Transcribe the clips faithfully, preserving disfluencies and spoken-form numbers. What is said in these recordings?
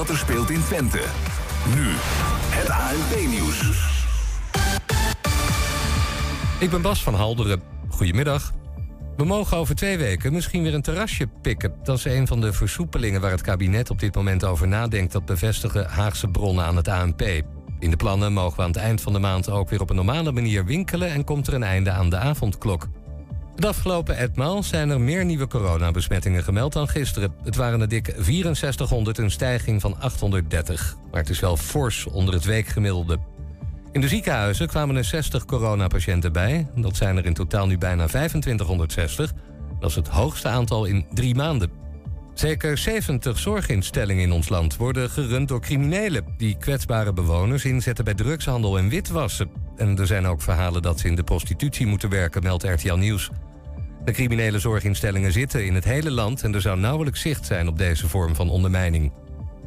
Wat er speelt in Twente. Nu, het A N P-nieuws. Ik ben Bas van Halderen. Goedemiddag. We mogen over twee weken misschien weer een terrasje pikken. Dat is een van de versoepelingen waar het kabinet op dit moment over nadenkt. Dat bevestigen Haagse bronnen aan het A N P. In de plannen mogen we aan het eind van de maand ook weer op een normale manier winkelen en komt er een einde aan de avondklok. Het afgelopen etmaal zijn er meer nieuwe coronabesmettingen gemeld dan gisteren. Het waren er dik zesduizend vierhonderd, een stijging van achthonderddertig. Maar het is wel fors onder het weekgemiddelde. In de ziekenhuizen kwamen er zestig coronapatiënten bij. Dat zijn er in totaal nu bijna vijfentwintighonderdzestig. Dat is het hoogste aantal in drie maanden. Zeker zeventig zorginstellingen in ons land worden gerund door criminelen die kwetsbare bewoners inzetten bij drugshandel en witwassen. En er zijn ook verhalen dat ze in de prostitutie moeten werken, meldt R T L Nieuws. De criminele zorginstellingen zitten in het hele land en er zou nauwelijks zicht zijn op deze vorm van ondermijning.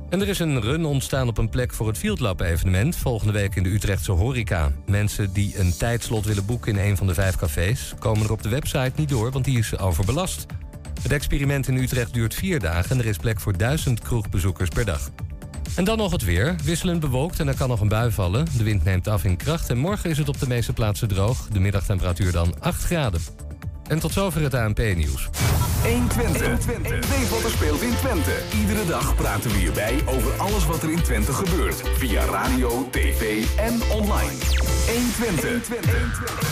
En er is een run ontstaan op een plek voor het Fieldlab-evenement volgende week in de Utrechtse horeca. Mensen die een tijdslot willen boeken in een van de vijf cafés komen er op de website niet door, want die is overbelast. Het experiment in Utrecht duurt vier dagen en er is plek voor duizend kroegbezoekers per dag. En dan nog het weer. Wisselend bewolkt en er kan nog een bui vallen. De wind neemt af in kracht en morgen is het op de meeste plaatsen droog. De middagtemperatuur dan acht graden. En tot zover het A N P-nieuws. één Twente. één Twente. Weet wat er speelt in Twente. Iedere dag praten we hierbij over alles wat er in Twente gebeurt. Via radio, tv en online. één Twente. één Twente. één Twente.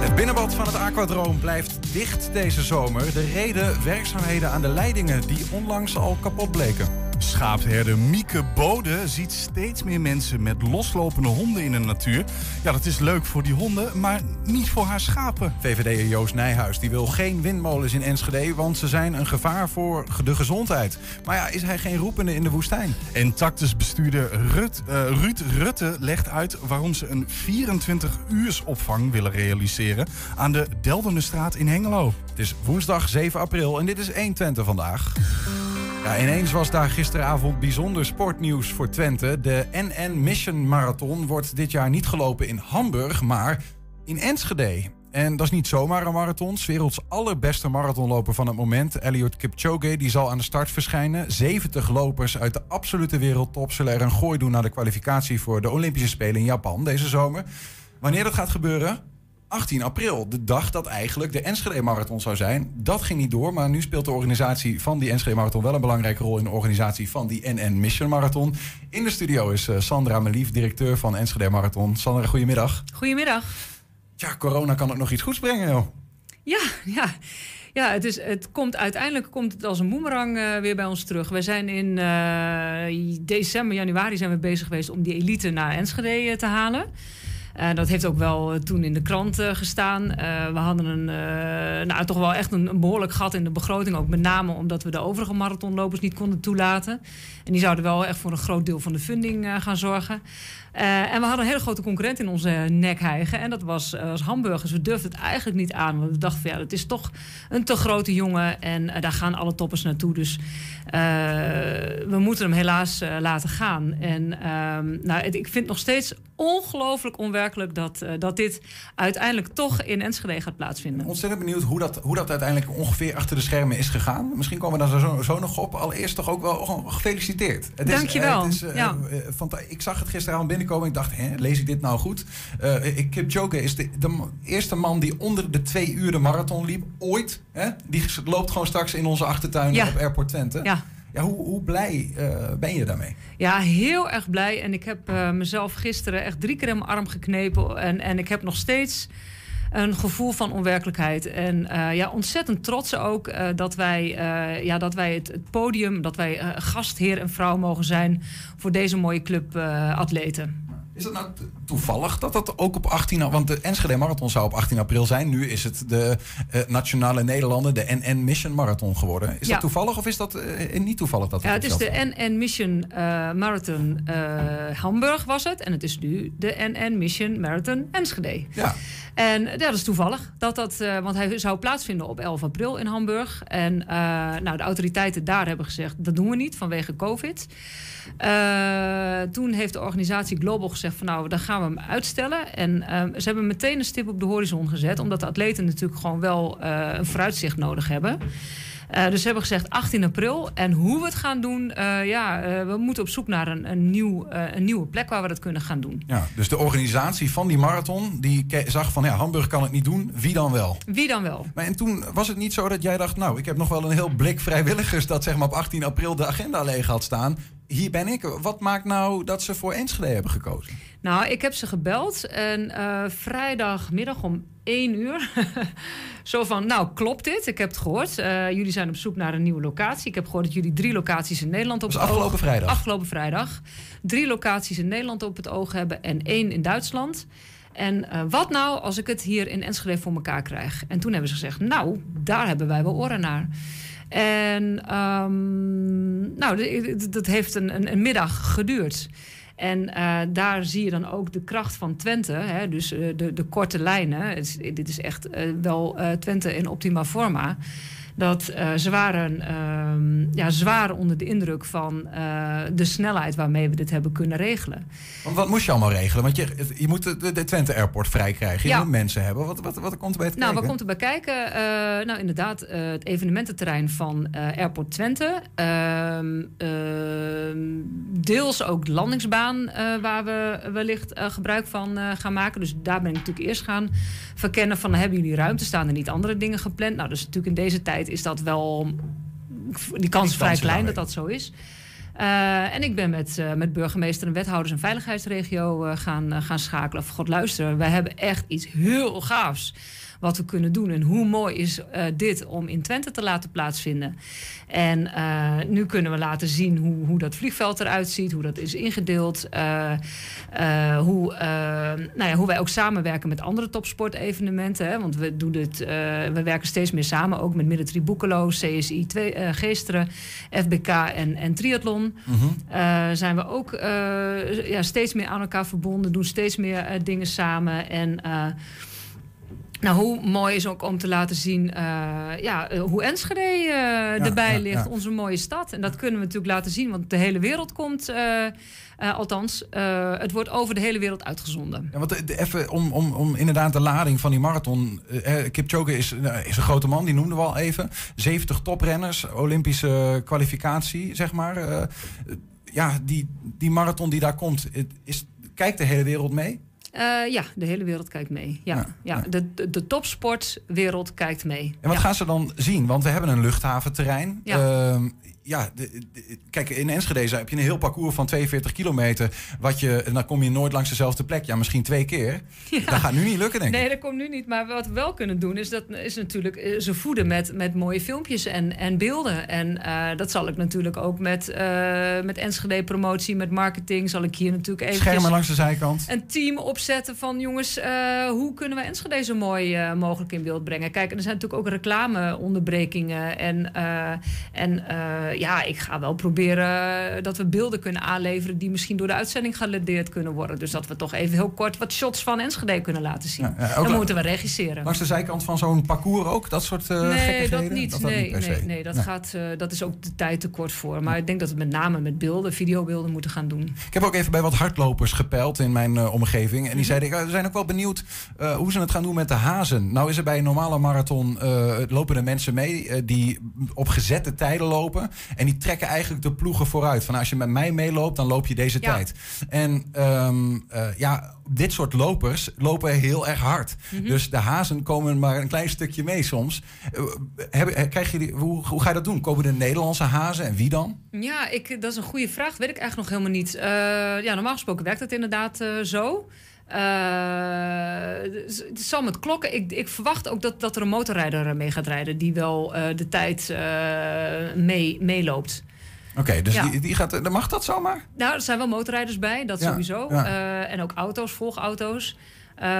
Het binnenbad van het Aquadrome blijft dicht deze zomer. De reden: werkzaamheden aan de leidingen die onlangs al kapot bleken. Schaapherder Mieke Bode ziet steeds meer mensen met loslopende honden in de natuur. Ja, dat is leuk voor die honden, maar niet voor haar schapen. V V D'er Joost Nijhuis die wil geen windmolens in Enschede, want ze zijn een gevaar voor de gezondheid. Maar ja, is hij geen roepende in de woestijn? En Tactus bestuurder Ruud, uh, Ruud Rutte legt uit waarom ze een vierentwintig uurs opvang willen realiseren aan de Deldenerstraat in Hengelo. Het is woensdag zeven april en dit is één Twente vandaag. Ja, ineens was daar gisteravond bijzonder sportnieuws voor Twente. De N N Mission Marathon wordt dit jaar niet gelopen in Hamburg, maar in Enschede. En dat is niet zomaar een marathon. 's Werelds allerbeste marathonloper van het moment, Eliud Kipchoge, die zal aan de start verschijnen. zeventig lopers uit de absolute wereldtop zullen er een gooi doen naar de kwalificatie voor de Olympische Spelen in Japan deze zomer. Wanneer dat gaat gebeuren? achttien april, de dag dat eigenlijk de Enschede Marathon zou zijn. Dat ging niet door, maar nu speelt de organisatie van die Enschede Marathon wel een belangrijke rol in de organisatie van die N N Mission Marathon. In de studio is Sandra Melief, directeur van Enschede Marathon. Sandra, goedemiddag. Goedemiddag. Ja, corona kan ook nog iets goeds brengen, joh. Ja, ja. Ja, het is, het komt, uiteindelijk komt het als een boemerang uh, weer bij ons terug. We zijn in uh, december, januari zijn we bezig geweest om die elite naar Enschede uh, te halen. Uh, dat heeft ook wel uh, toen in de krant uh, gestaan. Uh, we hadden een, uh, nou, toch wel echt een, een behoorlijk gat in de begroting. Ook met name omdat we de overige marathonlopers niet konden toelaten. En die zouden wel echt voor een groot deel van de funding uh, gaan zorgen. Uh, en we hadden een hele grote concurrent in onze nek hijgen. En dat was, uh, was Hamburg. Dus we durfden het eigenlijk niet aan. Want we dachten van ja, dat is toch een te grote jongen. En uh, daar gaan alle toppers naartoe. Dus uh, we moeten hem helaas uh, laten gaan. En uh, nou, het, ik vind het nog steeds ongelooflijk onwerkelijk dat, uh, dat dit uiteindelijk toch in Enschede gaat plaatsvinden. Ontzettend benieuwd hoe dat, hoe dat uiteindelijk ongeveer achter de schermen is gegaan. Misschien komen we daar zo, zo nog op. Allereerst toch ook wel oh, gefeliciteerd. Het Dank is, je wel. Het is, uh, ja. uh, fanta- ik zag het gisteravond binnenkomen. Ik dacht, hè, lees ik dit nou goed? Uh, Kipchoge is de, de eerste man die onder de twee uur de marathon liep. Ooit. Hè? Die loopt gewoon straks in onze achtertuin ja. op Airport Twente. Ja. Ja, hoe, hoe blij uh, ben je daarmee? Ja, heel erg blij. En ik heb uh, mezelf gisteren echt drie keer in mijn arm geknepen. En, en ik heb nog steeds een gevoel van onwerkelijkheid. En uh, ja, ontzettend trots ook uh, dat wij, uh, ja, dat wij het, het podium, dat wij uh, gastheer en vrouw mogen zijn voor deze mooie club uh, atleten. Is dat nou toevallig dat dat ook op achttien april... want de Enschede Marathon zou op achttien april zijn. Nu is het de uh, Nationale Nederlanden, de N N Mission Marathon geworden. Is ja. dat toevallig of is dat uh, niet toevallig? Dat ja, het is de N N Mission uh, Marathon uh, Hamburg was het. En het is nu de N N Mission Marathon Enschede. Ja. En ja, dat is toevallig. Dat dat, uh, want hij zou plaatsvinden op elf april in Hamburg. En uh, nou, de autoriteiten daar hebben gezegd, dat doen we niet vanwege COVID. Uh, toen heeft de organisatie Global gezegd van nou, dan gaan we hem uitstellen. En uh, ze hebben meteen een stip op de horizon gezet. Omdat de atleten natuurlijk gewoon wel uh, een vooruitzicht nodig hebben. Uh, dus ze hebben gezegd achttien april. En hoe we het gaan doen, uh, ja, uh, we moeten op zoek naar een, een, nieuw, uh, een nieuwe plek waar we dat kunnen gaan doen. Ja, dus de organisatie van die marathon, die ke- zag van ja, Hamburg kan het niet doen. Wie dan wel? Wie dan wel? Maar en toen was het niet zo dat jij dacht, nou, ik heb nog wel een heel blik vrijwilligers dat zeg maar op achttien april de agenda leeg had staan. Hier ben ik. Wat maakt nou dat ze voor Enschede hebben gekozen? Nou, ik heb ze gebeld en uh, vrijdagmiddag om één uur. Zo van, nou, klopt dit? Ik heb het gehoord. Uh, jullie zijn op zoek naar een nieuwe locatie. Ik heb gehoord dat jullie drie locaties in Nederland op het oog... afgelopen vrijdag. Afgelopen vrijdag. Drie locaties in Nederland op het oog hebben en één in Duitsland. En uh, wat nou als ik het hier in Enschede voor elkaar krijg? En toen hebben ze gezegd, nou, daar hebben wij wel oren naar. En um, nou, dat heeft een, een, een middag geduurd. En uh, daar zie je dan ook de kracht van Twente. Hè? Dus uh, de, de korte lijnen. Het is, dit is echt uh, wel uh, Twente in optima forma. Dat uh, ze waren, uh, ja, ze waren onder de indruk van uh, de snelheid waarmee we dit hebben kunnen regelen. Wat moest je allemaal regelen? Want je, je moet de, de Twente Airport vrij krijgen. Je ja. moet mensen hebben. Wat, wat, wat komt er bij het kijken? Nou, wat komt er bij kijken? Uh, nou, inderdaad, uh, het evenemententerrein van uh, Airport Twente. Uh, uh, deels ook de landingsbaan uh, waar we wellicht uh, gebruik van uh, gaan maken. Dus daar ben ik natuurlijk eerst gaan verkennen van, hebben jullie ruimte? Staan er niet andere dingen gepland? Nou, dat is natuurlijk in deze tijd is dat wel, die kans is vrij klein dat dat zo is. Uh, en ik ben met, uh, met burgemeester en wethouders en veiligheidsregio uh, gaan, uh, gaan schakelen. Of god luisteren, wij hebben echt iets heel gaafs wat we kunnen doen. En hoe mooi is uh, dit om in Twente te laten plaatsvinden. En uh, nu kunnen we laten zien hoe, hoe dat vliegveld eruit ziet. Hoe dat is ingedeeld. Uh, uh, hoe, uh, nou ja, hoe wij ook samenwerken met andere topsportevenementen. Hè? Want we, doen dit, uh, we werken steeds meer samen. Ook met Military Tri Boekelo, C S I uh, Geesteren, F B K en, en triathlon. Mm-hmm. Uh, zijn we ook uh, ja, steeds meer aan elkaar verbonden. Doen steeds meer uh, dingen samen. En... Uh, Nou, hoe mooi is ook om te laten zien uh, ja, hoe Enschede uh, ja, erbij ja, ligt, ja. onze mooie stad. En dat kunnen we natuurlijk laten zien, want de hele wereld komt, uh, uh, althans, uh, het wordt over de hele wereld uitgezonden. Ja, want even om, om, om inderdaad de lading van die marathon. Uh, Kipchoge is, uh, is een grote man, die noemden we al even. zeventig toprenners, Olympische kwalificatie, zeg maar. Uh, ja, die, die marathon die daar komt, is, kijkt de hele wereld mee? Uh, ja, de hele wereld kijkt mee. Ja, ja, ja. De, de, de topsportwereld kijkt mee. En wat ja. gaan ze dan zien? Want we hebben een luchthaventerrein. Ja. Uh, ja, de, de, kijk, in Enschede heb je een heel parcours van tweeënveertig kilometer. Wat je, en dan kom je nooit langs dezelfde plek. Ja, misschien twee keer. Ja. Dat gaat nu niet lukken, denk ik. Nee, dat komt nu niet. Maar wat we wel kunnen doen, is dat is natuurlijk ze voeden met, met mooie filmpjes en, en beelden. En uh, dat zal ik natuurlijk ook met, uh, met Enschede-promotie, met marketing, zal ik hier natuurlijk even... Schermen langs de zijkant. Een team opzetten van, jongens, uh, hoe kunnen we Enschede zo mooi uh, mogelijk in beeld brengen? Kijk, en er zijn natuurlijk ook reclameonderbrekingen en... Uh, en uh, Ja, ik ga wel proberen dat we beelden kunnen aanleveren die misschien door de uitzending geladeerd kunnen worden. Dus dat we toch even heel kort wat shots van Enschede kunnen laten zien. Ja, Dan la- moeten we regisseren. Langs de zijkant van zo'n parcours ook? Dat soort uh, nee, gekkigheden? Dat niet, dat nee, dat niet nee, nee, dat nee. gaat, uh, dat is ook de tijd te kort voor. Maar ja. ik denk dat we met name met beelden, videobeelden moeten gaan doen. Ik heb ook even bij wat hardlopers gepeild in mijn uh, omgeving. En die mm-hmm. zeiden, we zijn ook wel benieuwd uh, hoe ze het gaan doen met de hazen. Nou is er bij een normale marathon uh, lopen er mensen mee uh, die op gezette tijden lopen. En die trekken eigenlijk de ploegen vooruit. Van als je met mij meeloopt, dan loop je deze ja. tijd. En um, uh, ja, dit soort lopers lopen heel erg hard. Mm-hmm. Dus de hazen komen maar een klein stukje mee soms. Uh, heb, krijg je die, hoe, hoe ga je dat doen? Komen de Nederlandse hazen en wie dan? Ja, ik, dat is een goede vraag. Weet ik eigenlijk nog helemaal niet. Uh, ja, normaal gesproken werkt het inderdaad uh, zo. Het uh, zal met klokken. Ik, ik verwacht ook dat, dat er een motorrijder mee gaat rijden die wel uh, de tijd uh, mee, meeloopt. Oké, okay, dus ja. die, die gaat, mag dat zomaar? Nou, er zijn wel motorrijders bij, dat ja, sowieso. Ja. Uh, en ook auto's, volgauto's.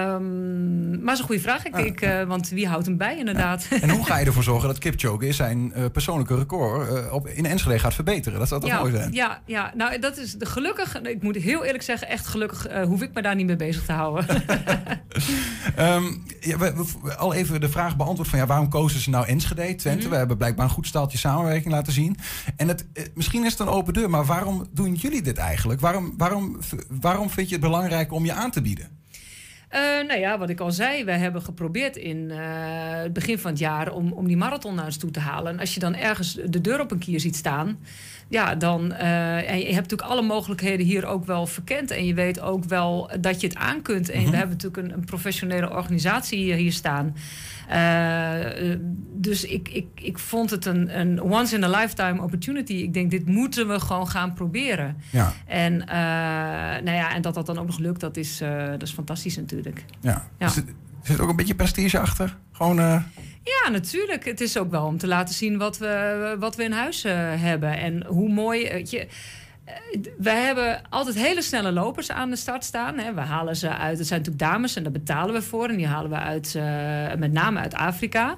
Um, maar dat is een goede vraag, ik, ah, ik, uh, want wie houdt hem bij inderdaad? Ja. En hoe ga je ervoor zorgen dat Kipchoge zijn uh, persoonlijke record uh, op, in Enschede gaat verbeteren? Dat zou toch ja, mooi zijn? Ja, ja, nou dat is de, gelukkig, ik moet heel eerlijk zeggen, echt gelukkig uh, hoef ik me daar niet mee bezig te houden. um, ja, we, we, al even de vraag beantwoord van ja, waarom kozen ze nou Enschede, Twente? Mm. We hebben blijkbaar een goed staaltje samenwerking laten zien. En het, uh, misschien is het een open deur, maar waarom doen jullie dit eigenlijk? Waarom, waarom, waarom vind je het belangrijk om je aan te bieden? Uh, nou ja, wat ik al zei, we hebben geprobeerd in uh, het begin van het jaar om, om die marathon naar ons toe te halen. En als je dan ergens de deur op een kier ziet staan, ja, dan uh, en je hebt natuurlijk alle mogelijkheden hier ook wel verkend. En je weet ook wel dat je het aan kunt. En mm-hmm. we hebben natuurlijk een, een professionele organisatie hier, hier staan. Uh, dus ik, ik, ik vond het een, een once in a lifetime opportunity. Ik denk, dit moeten we gewoon gaan proberen. Ja. En, uh, nou ja, en dat dat dan ook nog lukt, dat is, uh, dat is fantastisch natuurlijk. Ja. Ja. Zit, zit ook een beetje prestige achter? Gewoon... Uh... Ja, natuurlijk. Het is ook wel om te laten zien wat we, wat we in huis uh, hebben. En hoe mooi... Weet je, we hebben altijd hele snelle lopers aan de start staan. Hè. We halen ze uit... Het zijn natuurlijk dames en daar betalen we voor. En die halen we uit, uh, met name uit Afrika.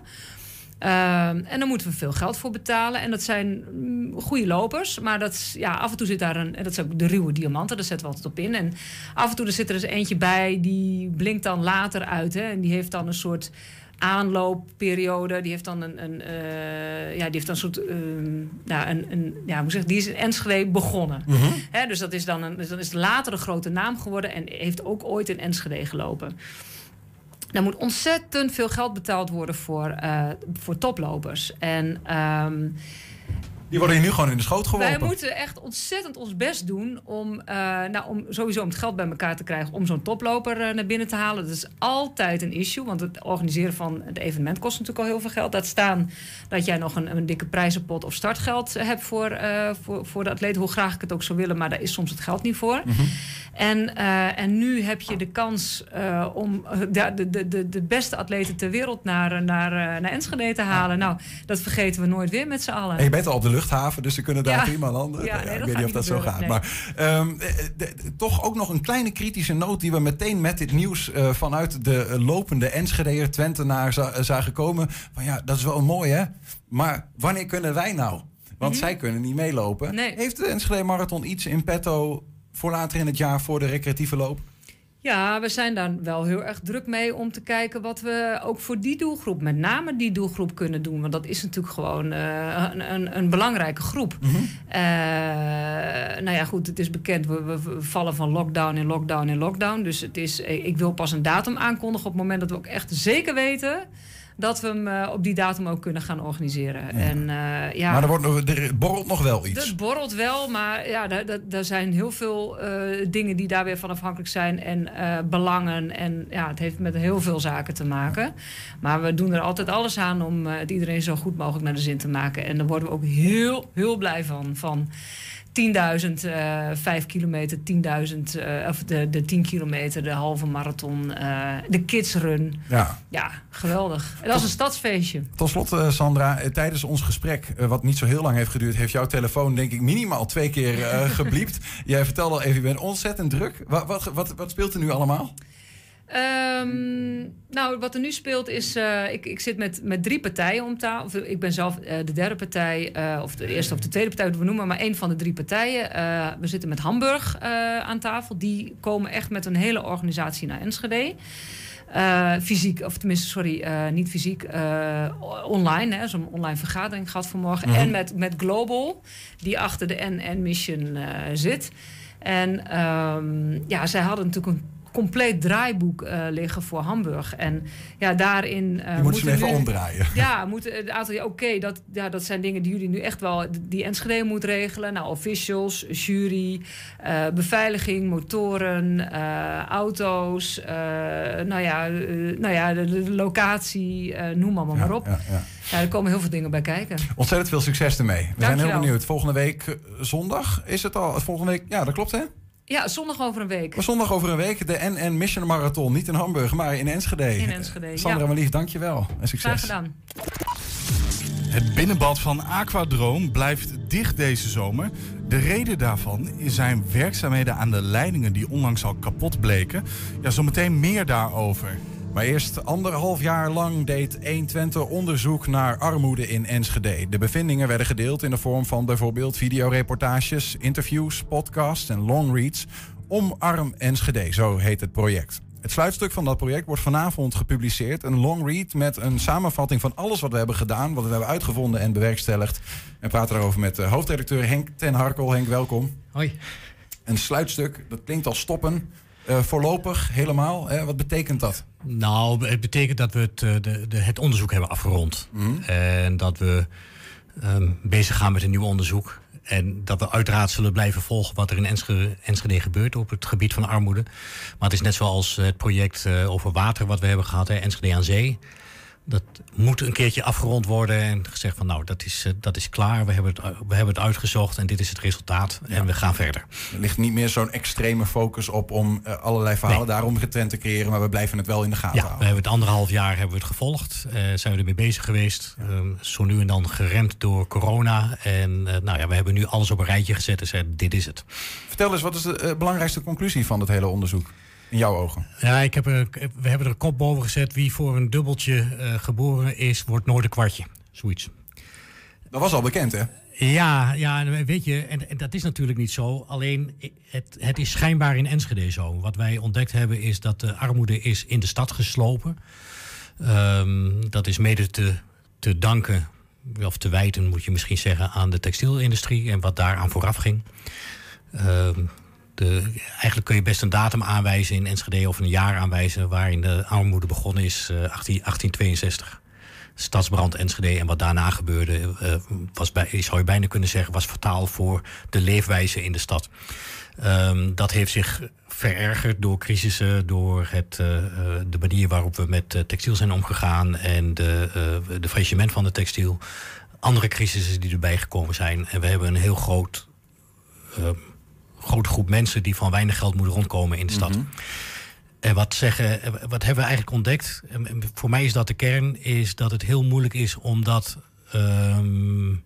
Uh, en daar moeten we veel geld voor betalen. En dat zijn mm, goede lopers. Maar dat is, ja, af en toe zit daar een... En dat zijn ook de ruwe diamanten, daar zetten we altijd op in. En af en toe er zit er eens eentje bij. Die blinkt dan later uit. Hè. En die heeft dan een soort... aanloopperiode, die heeft dan een, een uh, ja, die heeft dan een soort, uh, nou, een, een, ja, hoe zeg, die is in Enschede begonnen. Mm-hmm. Hè, dus dat is dan een, dus dan is later een grote naam geworden en heeft ook ooit in Enschede gelopen. Daar moet ontzettend veel geld betaald worden voor, uh, voor toplopers en. Um, Die worden hier nu gewoon in de schoot geworpen. Wij moeten echt ontzettend ons best doen om, uh, nou, om sowieso om het geld bij elkaar te krijgen om zo'n toploper uh, naar binnen te halen. Dat is altijd een issue, want het organiseren van het evenement kost natuurlijk al heel veel geld. Laat staan dat jij nog een, een dikke prijzenpot of startgeld hebt voor, uh, voor, voor de atleet. Hoe graag ik het ook zou willen, maar daar is soms het geld niet voor. Mm-hmm. En, uh, en nu heb je de kans uh, om de, de, de, de beste atleten ter wereld naar, naar, naar Enschede te halen. Ja. Nou, dat vergeten we nooit weer met z'n allen. En je bent al op de luchthaven, dus ze kunnen daar ja. iemand anders. Ja, nee, ja, ik weet niet of dat zo gaat. Nee. Maar um, de, de, toch ook nog een kleine kritische noot die we meteen met dit nieuws uh, vanuit de uh, lopende Enschedeër, Twentenaar za- uh, zagen komen. Van ja, dat is wel mooi, hè? Maar wanneer kunnen wij nou? Want mm-hmm. zij kunnen niet meelopen. Nee. Heeft de Enschede Marathon iets in petto voor later in het jaar voor de recreatieve loop? Ja, we zijn daar wel heel erg druk mee om te kijken wat we ook voor die doelgroep, met name die doelgroep, kunnen doen. Want dat is natuurlijk gewoon uh, een, een, een belangrijke groep. Mm-hmm. Uh, nou ja, goed, het is bekend. We, we vallen van lockdown in lockdown in lockdown. Dus het is, ik wil pas een datum aankondigen op het moment dat we ook echt zeker weten dat we hem uh, op die datum ook kunnen gaan organiseren. Ja. En, uh, ja, maar er, wordt, er borrelt nog wel iets. Het borrelt wel, maar ja, daar, daar, daar zijn heel veel uh, dingen die daar weer van afhankelijk zijn. En uh, belangen. En ja, het heeft met heel veel zaken te maken. Ja. Maar we doen er altijd alles aan om uh, het iedereen zo goed mogelijk naar de zin te maken. En daar worden we ook heel, heel blij van. Van tienduizend, uh, vijf kilometer, tienduizend, uh, of de, de tien kilometer, de halve marathon, uh, de kidsrun. Ja, ja, geweldig. En dat is een stadsfeestje. Tot slot, uh, Sandra, uh, tijdens ons gesprek, uh, wat niet zo heel lang heeft geduurd, heeft jouw telefoon denk ik minimaal twee keer uh, gebliept. Jij vertelde al even, je bent ontzettend druk. Wat, wat, wat, wat speelt er nu allemaal? Um, nou, wat er nu speelt is... Uh, ik, ik zit met, met drie partijen om tafel. Of, ik ben zelf uh, de derde partij, uh, of de eerste of de tweede partij, we noemen, maar één van de drie partijen. Uh, we zitten met Hamburg uh, aan tafel. Die komen echt met een hele organisatie naar Enschede. Uh, fysiek, of tenminste, sorry, uh, niet fysiek, uh, online. Hè, zo'n online vergadering gehad vanmorgen. Mm-hmm. En met, met Global, die achter de N N Mission uh, zit. En um, ja, zij hadden natuurlijk een compleet draaiboek uh, liggen voor Hamburg. En ja, daarin... Uh, je moet moeten ze even nu, omdraaien. Ja, moeten het aantal... Oké, okay, dat, ja, dat zijn dingen die jullie nu echt wel... die Enschede moet regelen. Nou, officials, jury, uh, beveiliging, motoren, uh, auto's... Uh, nou ja, uh, nou ja de, de locatie, uh, noem allemaal ja, maar op. Ja, ja. Ja, er komen heel veel dingen bij kijken. Ontzettend veel succes ermee. We Dankjewel. zijn heel benieuwd. Volgende week zondag is het al? Volgende week, ja, dat klopt, hè? Ja, zondag over een week. Maar zondag over een week, de N N Mission Marathon. Niet in Hamburg, maar in Enschede. In Enschede, Sandra Melief, ja. Dank je wel en succes. Graag gedaan. Het binnenbad van Aquadrome blijft dicht deze zomer. De reden daarvan zijn werkzaamheden aan de leidingen die onlangs al kapot bleken. Ja, zometeen meer daarover. Maar eerst anderhalf jaar lang deed één Twente onderzoek naar armoede in Enschede. De bevindingen werden gedeeld in de vorm van bijvoorbeeld videoreportages, interviews, podcasts en longreads. Omarm Enschede, zo heet het project. Het sluitstuk van dat project wordt vanavond gepubliceerd. Een longread met een samenvatting van alles wat we hebben gedaan, wat we hebben uitgevonden en bewerkstelligd. En praten daarover met hoofdredacteur Henk ten Harkel. Henk, welkom. Hoi. Een sluitstuk, dat klinkt als stoppen. Uh, voorlopig helemaal. Hè? Wat betekent dat? Nou, het betekent dat we het, de, de, het onderzoek hebben afgerond. Mm. En dat we um, bezig gaan met een nieuw onderzoek. En dat we uiteraard zullen blijven volgen wat er in Enschede, Enschede gebeurt op het gebied van armoede. Maar het is net zoals het project uh, over water wat we hebben gehad, hè? Enschede aan Zee. Dat moet een keertje afgerond worden en gezegd van nou, dat is, dat is klaar. We hebben, het, we hebben het uitgezocht en dit is het resultaat. Ja. En we gaan verder. Er ligt niet meer zo'n extreme focus op om uh, allerlei verhalen nee. daarom getrend te creëren. Maar we blijven het wel in de gaten ja, houden. We hebben het anderhalf jaar hebben we het gevolgd. Uh, zijn we ermee bezig geweest. Ja. Um, zo nu en dan geremd door corona. En uh, nou ja, we hebben nu alles op een rijtje gezet en zeiden dit is het. Vertel eens, wat is de uh, belangrijkste conclusie van dit hele onderzoek? In jouw ogen? Ja, ik heb, we hebben er een kop boven gezet. Wie voor een dubbeltje uh, geboren is, wordt nooit een kwartje. Zoiets. Dat was al bekend, hè? Ja, ja weet je, en, en dat is natuurlijk niet zo. Alleen, het, het is schijnbaar in Enschede zo. Wat wij ontdekt hebben is dat de armoede is in de stad geslopen. Um, dat is mede te, te danken, of te wijten moet je misschien zeggen, aan de textielindustrie en wat daaraan vooraf ging. Um, De, eigenlijk kun je best een datum aanwijzen in Enschede of een jaar aanwijzen waarin de armoede begonnen is, achttien tweeënzestig. Stadsbrand Enschede en wat daarna gebeurde, uh, was bij, zou je bijna kunnen zeggen, was fataal voor de leefwijze in de stad. Um, dat heeft zich verergerd door crisissen, door het, uh, de manier waarop we met uh, textiel zijn omgegaan en de, uh, de faillissement van de textiel. Andere crisissen die erbij gekomen zijn. En we hebben een heel groot... Uh, grote groep mensen die van weinig geld moeten rondkomen in de stad. Mm-hmm. En wat zeggen, wat hebben we eigenlijk ontdekt? Voor mij is dat de kern, is dat het heel moeilijk is om dat, um,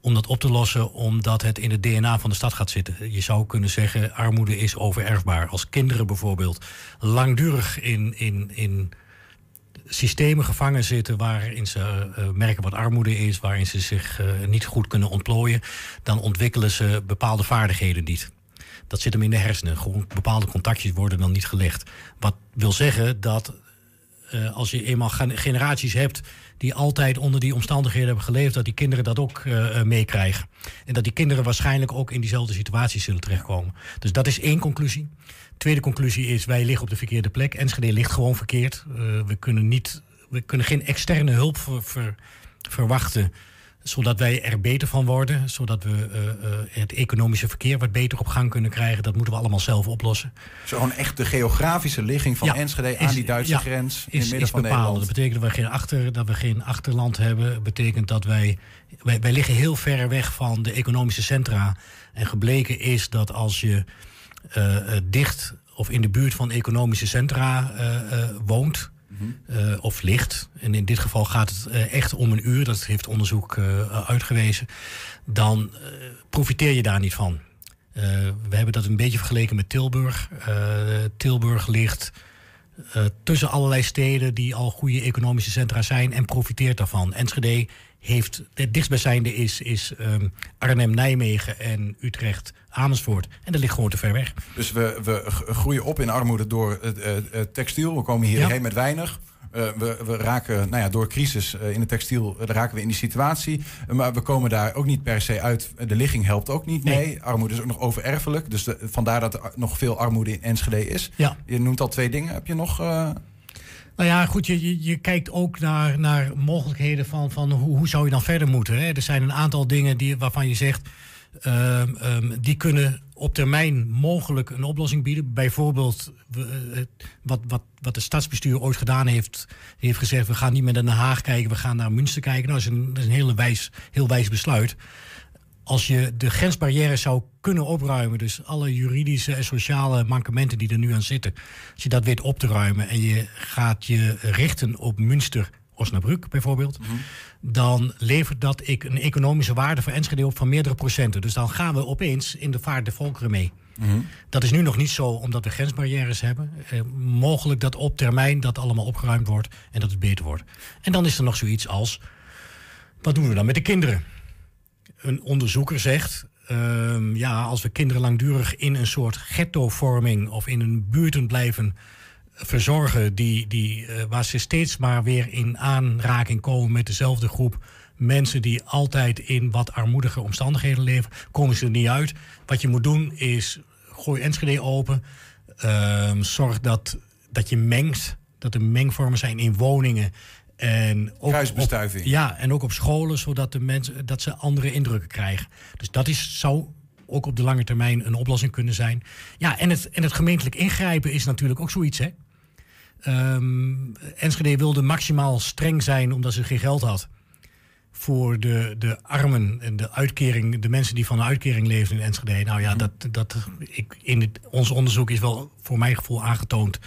om dat op te lossen, omdat het in het D N A van de stad gaat zitten. Je zou kunnen zeggen, armoede is overerfbaar. Als kinderen bijvoorbeeld langdurig in, in, in systemen gevangen zitten waarin ze uh, merken wat armoede is, waarin ze zich uh, niet goed kunnen ontplooien, dan ontwikkelen ze bepaalde vaardigheden niet. Dat zit hem in de hersenen. Gewoon bepaalde contactjes worden dan niet gelegd. Wat wil zeggen dat uh, als je eenmaal generaties hebt die altijd onder die omstandigheden hebben geleefd, dat die kinderen dat ook uh, meekrijgen. En dat die kinderen waarschijnlijk ook in diezelfde situaties zullen terechtkomen. Dus dat is één conclusie. Tweede conclusie is, wij liggen op de verkeerde plek. Enschede ligt gewoon verkeerd. Uh, we, kunnen niet, we kunnen geen externe hulp ver, ver, verwachten, zodat wij er beter van worden. Zodat we uh, uh, het economische verkeer wat beter op gang kunnen krijgen. Dat moeten we allemaal zelf oplossen. Zo'n echt de geografische ligging van ja, Enschede aan is, die Duitse ja, grens. Is, in midden is van bepalend. Dat betekent dat we, geen achter, dat we geen achterland hebben. Dat betekent dat wij, wij... Wij liggen heel ver weg van de economische centra. En gebleken is dat als je Uh, uh, dicht of in de buurt van economische centra uh, uh, woont mm-hmm. uh, of ligt. En in dit geval gaat het uh, echt om een uur, dat heeft onderzoek uh, uitgewezen. Dan uh, profiteer je daar niet van. Uh, we hebben dat een beetje vergeleken met Tilburg. Uh, Tilburg ligt uh, tussen allerlei steden die al goede economische centra zijn en profiteert daarvan. Enschede heeft, het dichtstbijzijnde is, is um, Arnhem, Nijmegen en Utrecht, Amersfoort. En dat ligt gewoon te ver weg. Dus we, we groeien op in armoede door uh, uh, textiel. We komen hierheen ja. met weinig. Uh, we, we raken, nou ja, door crisis uh, in het textiel uh, raken we in die situatie. Uh, maar we komen daar ook niet per se uit. De ligging helpt ook niet mee. Nee. Armoede is ook nog overerfelijk. Dus de, vandaar dat er nog veel armoede in Enschede is. Ja. Je noemt al twee dingen. Heb je nog... Uh, Nou ja, goed, je, je, je kijkt ook naar, naar mogelijkheden van, van hoe, hoe zou je dan verder moeten. Hè? Er zijn een aantal dingen die, waarvan je zegt, uh, um, die kunnen op termijn mogelijk een oplossing bieden. Bijvoorbeeld uh, wat, wat, wat het stadsbestuur ooit gedaan heeft. Die heeft gezegd, we gaan niet meer naar Den Haag kijken, we gaan naar Münster kijken. Nou, dat is een, dat is een hele wijs, heel wijs besluit. Als je de grensbarrière zou kunnen opruimen, dus alle juridische en sociale mankementen die er nu aan zitten, als je dat weet op te ruimen en je gaat je richten op Münster, Osnabrück bijvoorbeeld, mm-hmm. dan levert dat een economische waarde voor Enschede op van meerdere procenten. Dus dan gaan we opeens in de vaart der volkeren mee. Mm-hmm. Dat is nu nog niet zo, omdat we grensbarrières hebben. Eh, mogelijk dat op termijn dat allemaal opgeruimd wordt en dat het beter wordt. En dan is er nog zoiets als, wat doen we dan met de kinderen? Een onderzoeker zegt, uh, ja, als we kinderen langdurig in een soort ghettovorming of in een buurten blijven verzorgen, die, die, uh, waar ze steeds maar weer in aanraking komen met dezelfde groep mensen die altijd in wat armoedige omstandigheden leven, komen ze er niet uit. Wat je moet doen is, gooi Enschede open, Uh, zorg dat, dat je mengt, dat er mengvormen zijn in woningen. En ook kruisbestuiving. Op, ja, en ook op scholen, zodat de mensen, dat ze andere indrukken krijgen. Dus dat is, zou ook op de lange termijn een oplossing kunnen zijn. Ja, en het, en het gemeentelijk ingrijpen is natuurlijk ook zoiets, hè. Um, Enschede wilde maximaal streng zijn omdat ze geen geld had voor de, de armen en de uitkering, de mensen die van de uitkering leefden in Enschede. Nou ja, dat, dat ik, in het, ons onderzoek is wel voor mijn gevoel aangetoond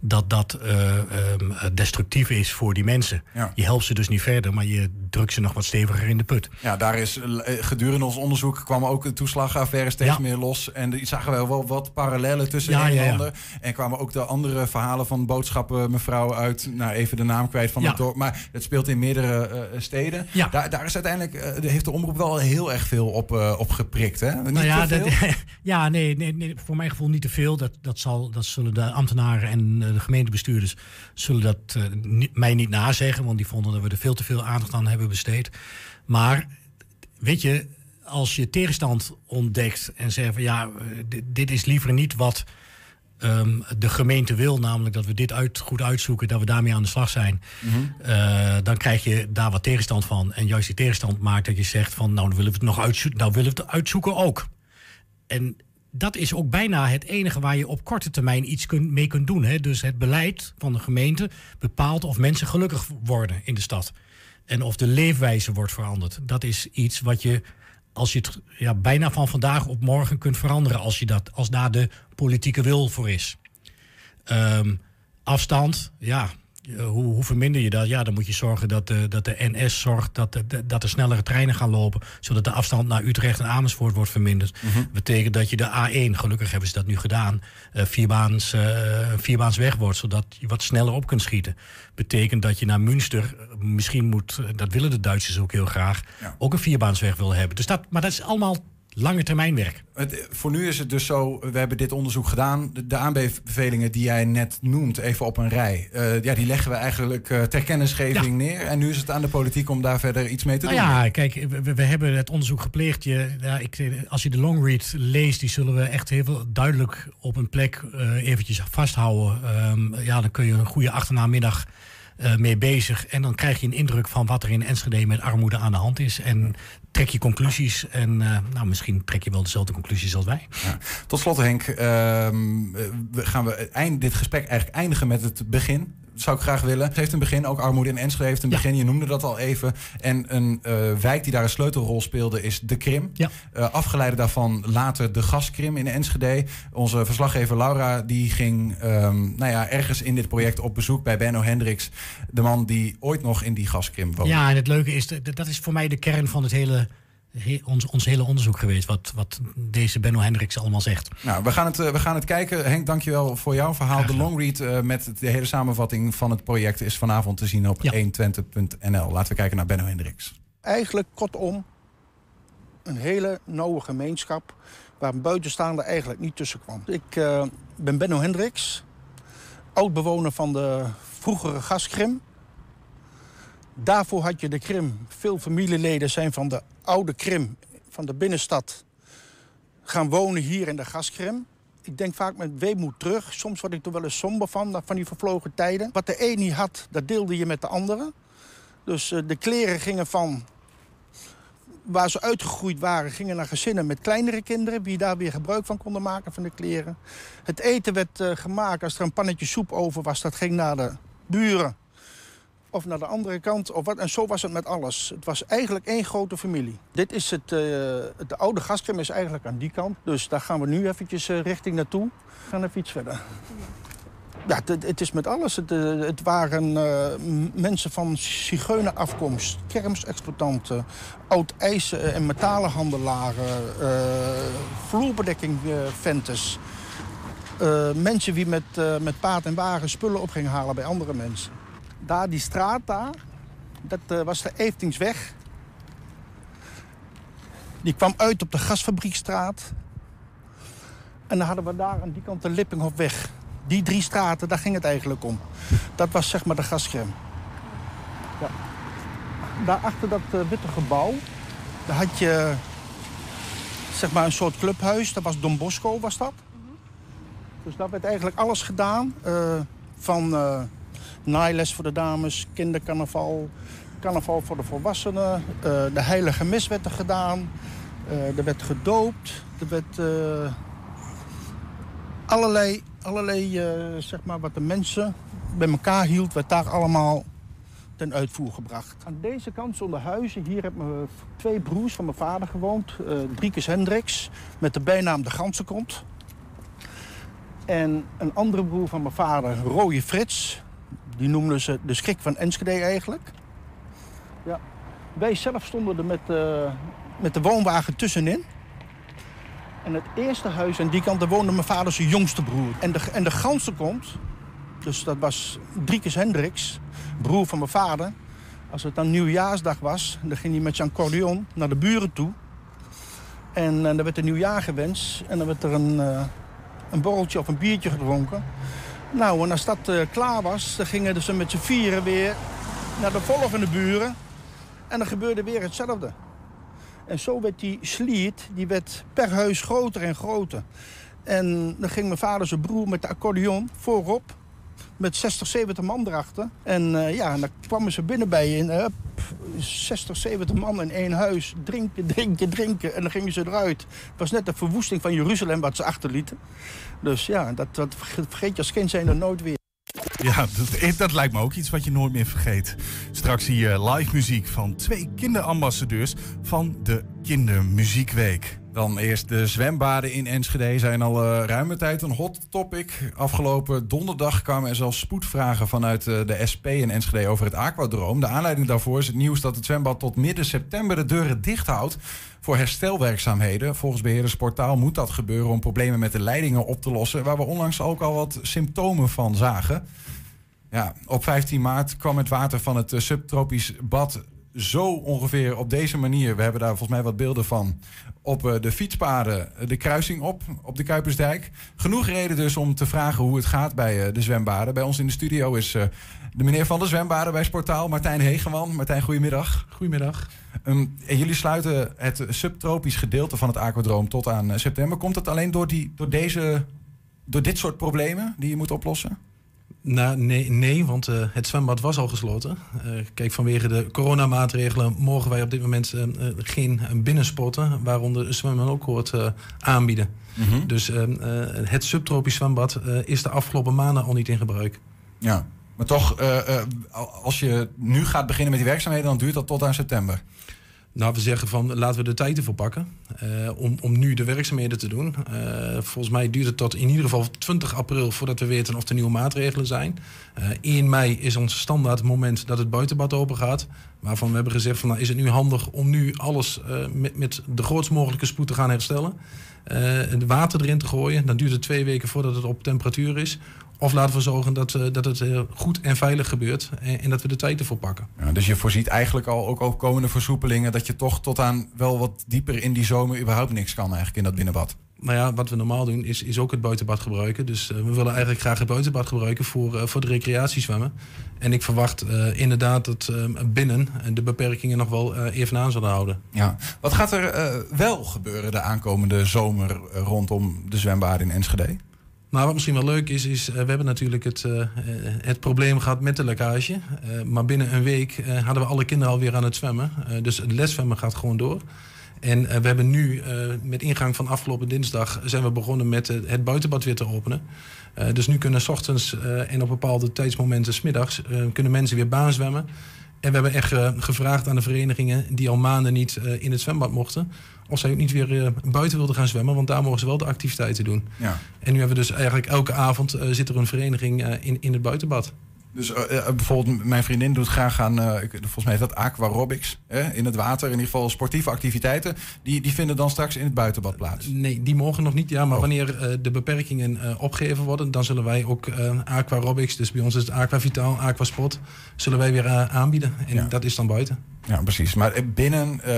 dat dat uh, um, destructief is voor die mensen. Ja. Je helpt ze dus niet verder, maar je drukt ze nog wat steviger in de put. Ja, daar is gedurende ons onderzoek kwam ook de toeslagaffaire steeds ja. meer los. En die zagen we wel wat parallellen tussen ja, een ja, en ander. Ja. En kwamen ook de andere verhalen van boodschappen, mevrouw uit, nou even de naam kwijt van ja. het dorp. Maar dat speelt in meerdere uh, steden. Ja. Daar, daar is uiteindelijk, uh, heeft de omroep wel heel erg veel op, uh, op geprikt. Hè? Niet nou ja, te veel? Dat, ja nee, nee, nee, voor mijn gevoel niet te veel. Dat, dat, zal, dat zullen de ambtenaren en de gemeentebestuurders zullen dat uh, ni- mij niet nazeggen, want die vonden dat we er veel te veel aandacht aan hebben besteed. Maar weet je, als je tegenstand ontdekt en zegt van ja, dit, dit is liever niet wat um, de gemeente wil, namelijk dat we dit uit, goed uitzoeken, dat we daarmee aan de slag zijn, mm-hmm. uh, dan krijg je daar wat tegenstand van. En juist die tegenstand maakt dat je zegt van nou, dan willen we het nog uitzoeken, nou willen we het uitzoeken ook. En dat is ook bijna het enige waar je op korte termijn iets kun, mee kunt doen. Hè? Dus het beleid van de gemeente bepaalt of mensen gelukkig worden in de stad. En of de leefwijze wordt veranderd. Dat is iets wat je, als je het ja, bijna van vandaag op morgen kunt veranderen. Als, je dat, als daar de politieke wil voor is. Um, afstand, ja. Hoe, hoe verminder je dat? Ja, dan moet je zorgen dat de, dat de N S zorgt dat de, dat er snellere treinen gaan lopen, zodat de afstand naar Utrecht en Amersfoort wordt verminderd. Mm-hmm. Dat betekent dat je de A één, gelukkig hebben ze dat nu gedaan, uh, vierbaans, uh, vierbaans weg wordt, zodat je wat sneller op kunt schieten. Betekent dat je naar Münster, misschien moet, dat willen de Duitsers ook heel graag, ja. ook een vierbaans weg willen hebben. Dus dat, maar dat is allemaal lange termijn werk. Het, voor nu is het dus zo, we hebben dit onderzoek gedaan. De, de aanbevelingen die jij net noemt, even op een rij. Uh, ja, die leggen we eigenlijk uh, ter kennisgeving ja. neer. En nu is het aan de politiek om daar verder iets mee te doen. Nou ja, kijk, we, we hebben het onderzoek gepleegd. Je, ja, ik, als je de longread leest, die zullen we echt heel veel duidelijk op een plek uh, eventjes vasthouden. Um, ja, dan kun je een goede achternamiddag Uh, mee bezig. En dan krijg je een indruk van wat er in Enschede met armoede aan de hand is. En trek je conclusies. En uh, nou, misschien trek je wel dezelfde conclusies als wij. Ja. Tot slot, Henk. Uh, we gaan we eind, dit gesprek eigenlijk eindigen met het begin. Dat zou ik graag willen. Het heeft een begin. Ook armoede in Enschede heeft een ja. begin. Je noemde dat al even. En een uh, wijk die daar een sleutelrol speelde is de Krim. Ja. Uh, afgeleide daarvan later de Gaskrim in Enschede. Onze verslaggever Laura die ging um, nou ja, ergens in dit project op bezoek bij Benno Hendriks. De man die ooit nog in die Gaskrim woonde. Ja, en het leuke is, dat is voor mij de kern van het hele... He, ons, ons hele onderzoek geweest, wat, wat deze Benno Hendriks allemaal zegt. Nou, we gaan het, we gaan het kijken. Henk, dankjewel voor jouw verhaal. De longread uh, met de hele samenvatting van het project is vanavond te zien op ja. honderdtwintig punt n l. Laten we kijken naar Benno Hendriks. Eigenlijk kortom, een hele nauwe gemeenschap waar een buitenstaander eigenlijk niet tussen kwam. Ik uh, ben Benno Hendriks, oud-bewoner van de vroegere Gaskrim. Daarvoor had je de Krim. Veel familieleden zijn van de oude Krim, van de binnenstad, gaan wonen hier in de Gaskrim. Ik denk vaak met weemoed terug. Soms word ik er wel eens somber van, van die vervlogen tijden. Wat de een niet had, dat deelde je met de andere. Dus uh, de kleren gingen van waar ze uitgegroeid waren, gingen naar gezinnen met kleinere kinderen, die daar weer gebruik van konden maken van de kleren. Het eten werd uh, gemaakt, als er een pannetje soep over was, dat ging naar de buren. Of naar de andere kant, of wat. En zo was het met alles. Het was eigenlijk één grote familie. Dit is het, uh, de oude Gaskrim is eigenlijk aan die kant. Dus daar gaan we nu eventjes uh, richting naartoe. We gaan even iets verder. Ja, het, het is met alles. Het, uh, het waren uh, mensen van zigeunerafkomst, kermisexploitanten, oud ijzer- en metalenhandelaren, uh, vloerbedekkingventers. Uh, mensen die met, uh, met paard en wagen spullen op gingen halen bij andere mensen. Daar, die straat daar, dat uh, was de Eeftingsweg. Die kwam uit op de Gasfabriekstraat. En dan hadden we daar aan die kant de Lippinghofweg. Die drie straten, daar ging het eigenlijk om. Dat was zeg maar de Gaskrim. Ja. Daarachter dat uh, witte gebouw, daar had je zeg maar een soort clubhuis. Dat was Don Bosco, was dat. Dus daar werd eigenlijk alles gedaan. Uh, van uh, naailes voor de dames, kindercarnaval, carnaval voor de volwassenen. Uh, de heilige mis werd er gedaan. Uh, er werd gedoopt. Er werd uh, allerlei, allerlei uh, zeg maar wat de mensen bij elkaar hield, werd daar allemaal ten uitvoer gebracht. Aan deze kant zonder huizen, hier hebben mijn twee broers van mijn vader gewoond. Uh, Mieke Hendriks, met de bijnaam de Ganzenkont. En een andere broer van mijn vader, Rooie Frits. Die noemden ze de schrik van Enschede eigenlijk. Ja. Wij zelf stonden er met, uh, met de woonwagen tussenin. En het eerste huis aan die kant, daar woonde mijn vader zijn jongste broer. En de, en de Ganzenkont, dus dat was Mieke Hendriks, broer van mijn vader. Als het dan nieuwjaarsdag was, dan ging hij met zijn accordeon naar de buren toe. En uh, dan werd er nieuwjaar gewenst en dan werd er een... Uh, een borreltje of een biertje gedronken. Nou, en als dat uh, klaar was, dan gingen ze met z'n vieren weer naar de volgende buren. En dan gebeurde weer hetzelfde. En zo werd die sliert, die werd per huis groter en groter. En dan ging mijn vader zijn broer met de accordeon voorop, met zestig, zeventig man erachter. En uh, ja, en dan kwamen ze binnen bij je in, uh, zestig, zeventig man in één huis. Drinken, drinken, drinken. En dan gingen ze eruit. Het was net de verwoesting van Jeruzalem wat ze achterlieten. Dus ja, dat, dat vergeet je als kind zijn er nooit weer. Ja, dat, dat lijkt me ook iets wat je nooit meer vergeet. Straks zie je live muziek van twee kinderambassadeurs van de Kindermuziekweek. Dan eerst de zwembaden in Enschede zijn al uh, ruime tijd een hot topic. Afgelopen donderdag kwamen er zelfs spoedvragen vanuit uh, de S P in Enschede over het Aquadrome. De aanleiding daarvoor is het nieuws dat het zwembad tot midden september de deuren dicht houdt voor herstelwerkzaamheden. Volgens beheerdersportaal moet dat gebeuren om problemen met de leidingen op te lossen, waar we onlangs ook al wat symptomen van zagen. Ja, op vijftien maart kwam het water van het uh, subtropisch bad zo ongeveer op deze manier. We hebben daar volgens mij wat beelden van. Op de fietspaden de kruising op, op de Kuipersdijk. Genoeg reden dus om te vragen hoe het gaat bij de zwembaden. Bij ons in de studio is de meneer van de zwembaden bij Sportaal, Martijn Hegeman. Martijn, goedemiddag. Goedemiddag. Um, en jullie sluiten het subtropisch gedeelte van het Aquadrome tot aan september. Komt dat alleen door, die, door, deze, door dit soort problemen die je moet oplossen? Nou, nee, nee, want uh, het zwembad was al gesloten. Uh, kijk, vanwege de coronamaatregelen mogen wij op dit moment uh, geen binnensporten, waaronder zwemmen ook hoort, uh, aanbieden. Mm-hmm. Dus uh, uh, het subtropisch zwembad uh, is de afgelopen maanden al niet in gebruik. Ja, maar toch, uh, uh, als je nu gaat beginnen met die werkzaamheden, dan duurt dat tot aan september. Nou, we zeggen van laten we de tijd ervoor pakken uh, om, om nu de werkzaamheden te doen. Uh, volgens mij duurt het tot in ieder geval twintig april voordat we weten of er nieuwe maatregelen zijn. Uh, één mei is ons standaard moment dat het buitenbad open gaat. Waarvan we hebben gezegd van nou, is het nu handig om nu alles uh, met, met de grootst mogelijke spoed te gaan herstellen. Uh, het water erin te gooien, dan duurt het twee weken voordat het op temperatuur is. Of laten we zorgen dat, uh, dat het uh, goed en veilig gebeurt en, en dat we de tijd ervoor pakken. Ja, dus je voorziet eigenlijk al ook opkomende versoepelingen dat je toch tot aan wel wat dieper in die zomer überhaupt niks kan eigenlijk in dat binnenbad. Nou ja, wat we normaal doen is, is ook het buitenbad gebruiken. Dus uh, we willen eigenlijk graag het buitenbad gebruiken voor, uh, voor de recreatiezwemmen. En ik verwacht uh, inderdaad dat uh, binnen de beperkingen nog wel uh, even aan zullen houden. Ja. Wat gaat er uh, wel gebeuren de aankomende zomer rondom de zwembaden in Enschede? Maar wat misschien wel leuk is, is uh, we hebben natuurlijk het, uh, het probleem gehad met de lekkage. Uh, maar binnen een week uh, hadden we alle kinderen alweer aan het zwemmen. Uh, dus het leszwemmen gaat gewoon door. En uh, we hebben nu uh, met ingang van afgelopen dinsdag zijn we begonnen met uh, het buitenbad weer te openen. Uh, dus nu kunnen 's ochtends uh, en op bepaalde tijdsmomenten 's middags uh, kunnen mensen weer baanzwemmen. En we hebben echt uh, gevraagd aan de verenigingen die al maanden niet uh, in het zwembad mochten, of zij ook niet weer uh, buiten wilden gaan zwemmen, want daar mogen ze wel de activiteiten doen. Ja. En nu hebben we dus eigenlijk elke avond uh, zit er een vereniging uh, in, in het buitenbad. Dus uh, bijvoorbeeld mijn vriendin doet graag aan, uh, volgens mij is dat aquarobics, hè, in het water. In ieder geval sportieve activiteiten, die, die vinden dan straks in het buitenbad plaats. Nee, die mogen nog niet. Ja, maar oh. wanneer uh, de beperkingen uh, opgegeven worden, dan zullen wij ook uh, aquarobics, dus bij ons is het aquavitaal, aquasport, zullen wij weer uh, aanbieden. En ja. dat is dan buiten. Ja, precies. Maar binnen uh,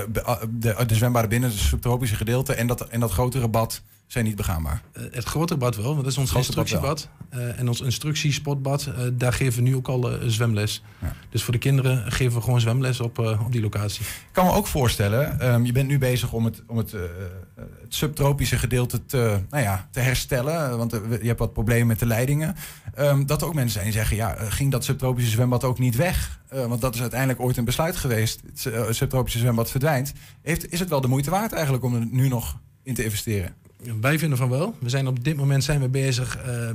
de, de zwembaren binnen het subtropische gedeelte en dat, en dat grotere bad zijn niet begaanbaar? Uh, het grotere bad wel, want dat is ons instructiebad. Uh, en ons instructiespotbad, uh, daar geven we nu ook al uh, zwemles. Ja. Dus voor de kinderen geven we gewoon zwemles op, uh, op die locatie. Ik kan me ook voorstellen, um, je bent nu bezig om het, om het, uh, het subtropische gedeelte te, nou ja, te herstellen. Want uh, je hebt wat problemen met de leidingen. Um, dat er ook mensen zijn die zeggen, ja, ging dat subtropische zwembad ook niet weg? Uh, want dat is uiteindelijk ooit een besluit geweest. Het uh, subtropische zwembad verdwijnt. Heeft, is het wel de moeite waard eigenlijk om er nu nog in te investeren? Wij vinden van wel. We zijn op dit moment zijn we bezig uh,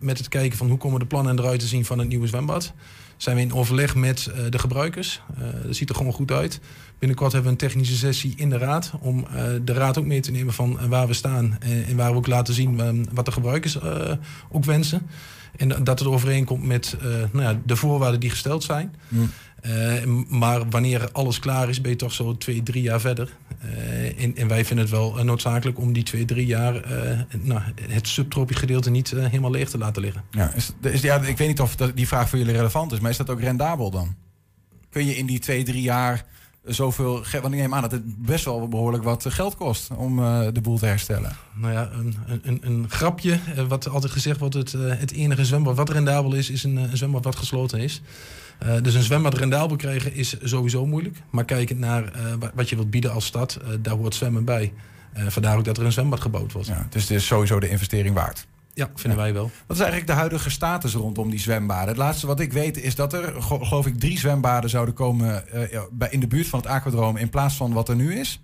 met het kijken van hoe komen de plannen eruit te zien van het nieuwe zwembad. Zijn we in overleg met uh, de gebruikers. Uh, dat ziet er gewoon goed uit. Binnenkort hebben we een technische sessie in de raad. Om uh, de raad ook mee te nemen van waar we staan. En, en waar we ook laten zien um, wat de gebruikers uh, ook wensen. En dat het overeenkomt met uh, nou ja, de voorwaarden die gesteld zijn. Mm. Uh, maar wanneer alles klaar is, ben je toch zo twee, drie jaar verder. Uh, en, en wij vinden het wel noodzakelijk om die twee, drie jaar uh, nou, het subtropisch gedeelte niet uh, helemaal leeg te laten liggen. Ja, is, is, ja, ik weet niet of dat, die vraag voor jullie relevant is, maar is dat ook rendabel dan? Kun je in die twee, drie jaar zoveel geld... Want ik neem aan dat het best wel behoorlijk wat geld kost om uh, de boel te herstellen. Nou ja, een, een, een grapje uh, wat altijd gezegd wordt, het, uh, het enige zwembad wat rendabel is, is een, een zwembad wat gesloten is. Uh, dus een zwembad rendabel krijgen is sowieso moeilijk. Maar kijkend naar uh, wat je wilt bieden als stad, uh, daar hoort zwemmen bij. Uh, vandaar ook dat er een zwembad gebouwd wordt. Ja, dus het is sowieso de investering waard. Ja, vinden ja. wij wel. Wat is eigenlijk de huidige status rondom die zwembaden? Het laatste wat ik weet is dat er, geloof ik, drie zwembaden zouden komen uh, in de buurt van het Aquadrome in plaats van wat er nu is.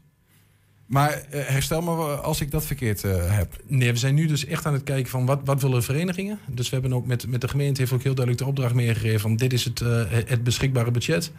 Maar uh, herstel me als ik dat verkeerd uh, heb. Nee, we zijn nu dus echt aan het kijken van wat, wat willen verenigingen. Dus we hebben ook met, met de gemeente heeft ook heel duidelijk de opdracht meegegeven van dit is het, uh, het beschikbare budget.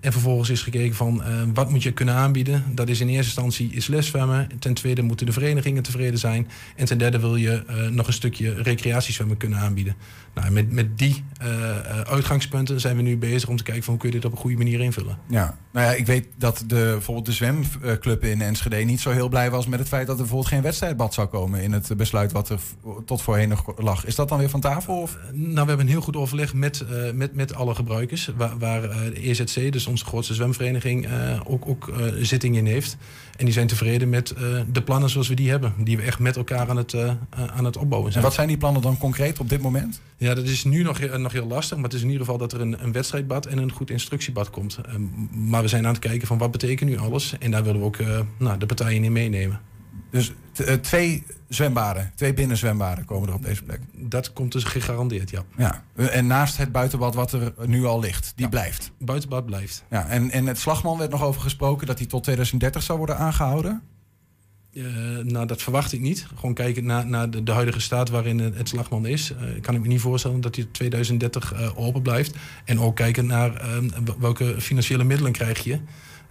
En vervolgens is gekeken van uh, wat moet je kunnen aanbieden. Dat is in eerste instantie is leszwemmen. Ten tweede moeten de verenigingen tevreden zijn. En ten derde wil je uh, nog een stukje recreatiezwemmen kunnen aanbieden. Nou, met, met die uh, uitgangspunten zijn we nu bezig om te kijken van hoe kun je dit op een goede manier invullen. Ja, nou ja, ik weet dat de, bijvoorbeeld de zwemclub in Enschede niet zo heel blij was met het feit dat er bijvoorbeeld geen wedstrijdbad zou komen in het besluit wat er tot voorheen nog lag. Is dat dan weer van tafel? Of? Uh, nou, we hebben een heel goed overleg met, uh, met, met alle gebruikers. Waar, waar uh, de E Z C, dus onze grootste zwemvereniging, uh, ook, ook uh, zitting in heeft. En die zijn tevreden met uh, de plannen zoals we die hebben. Die we echt met elkaar aan het, uh, aan het opbouwen zijn. En wat zijn die plannen dan concreet op dit moment? Ja, dat is nu nog, uh, nog heel lastig. Maar het is in ieder geval dat er een, een wedstrijdbad en een goed instructiebad komt. Uh, maar we zijn aan het kijken van wat betekent nu alles. En daar willen we ook uh, nou, de partijen in meenemen. Dus t- uh, twee zwembaden, twee binnenzwembaden komen er op deze plek? Dat komt dus gegarandeerd, ja. ja. En naast het buitenbad wat er nu al ligt, die ja, blijft? Buitenbad blijft. Ja, en, en het Slagman werd nog over gesproken dat die tot twintig dertig zou worden aangehouden? Uh, nou, dat verwacht ik niet. Gewoon kijken naar, naar de, de huidige staat waarin het Slagman is. Uh, kan ik me niet voorstellen dat die twintig dertig uh, open blijft. En ook kijken naar uh, welke financiële middelen krijg je.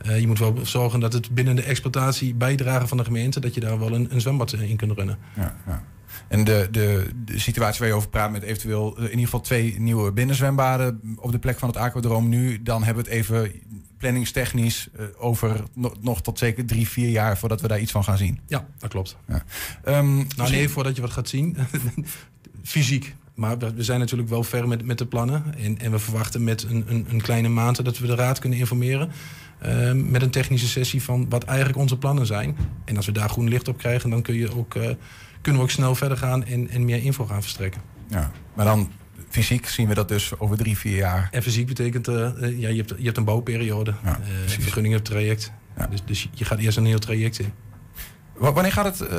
Uh, je moet wel zorgen dat het binnen de exploitatie bijdragen van de gemeente, dat je daar wel een, een zwembad in kunt runnen. Ja, ja. En de, de, de situatie waar je over praat met eventueel in ieder geval twee nieuwe binnenzwembaden op de plek van het Aquadrome nu, dan hebben we het even planningstechnisch uh, over no, nog tot zeker drie, vier jaar voordat we daar iets van gaan zien. Ja, dat klopt. Ja. Um, nou nee, voordat je wat gaat zien. Fysiek. Maar we zijn natuurlijk wel ver met, met de plannen. En, en we verwachten met een, een, een kleine maand dat we de raad kunnen informeren. Uh, met een technische sessie van wat eigenlijk onze plannen zijn. En als we daar groen licht op krijgen, dan kun je ook, uh, kunnen we ook snel verder gaan en, en meer info gaan verstrekken. Ja, maar dan fysiek zien we dat dus over drie, vier jaar. En fysiek betekent, uh, ja, je, hebt, je hebt een bouwperiode. Ja, uh, een vergunning op traject. Ja. Dus, dus je gaat eerst een heel traject in. Wanneer gaat het, uh,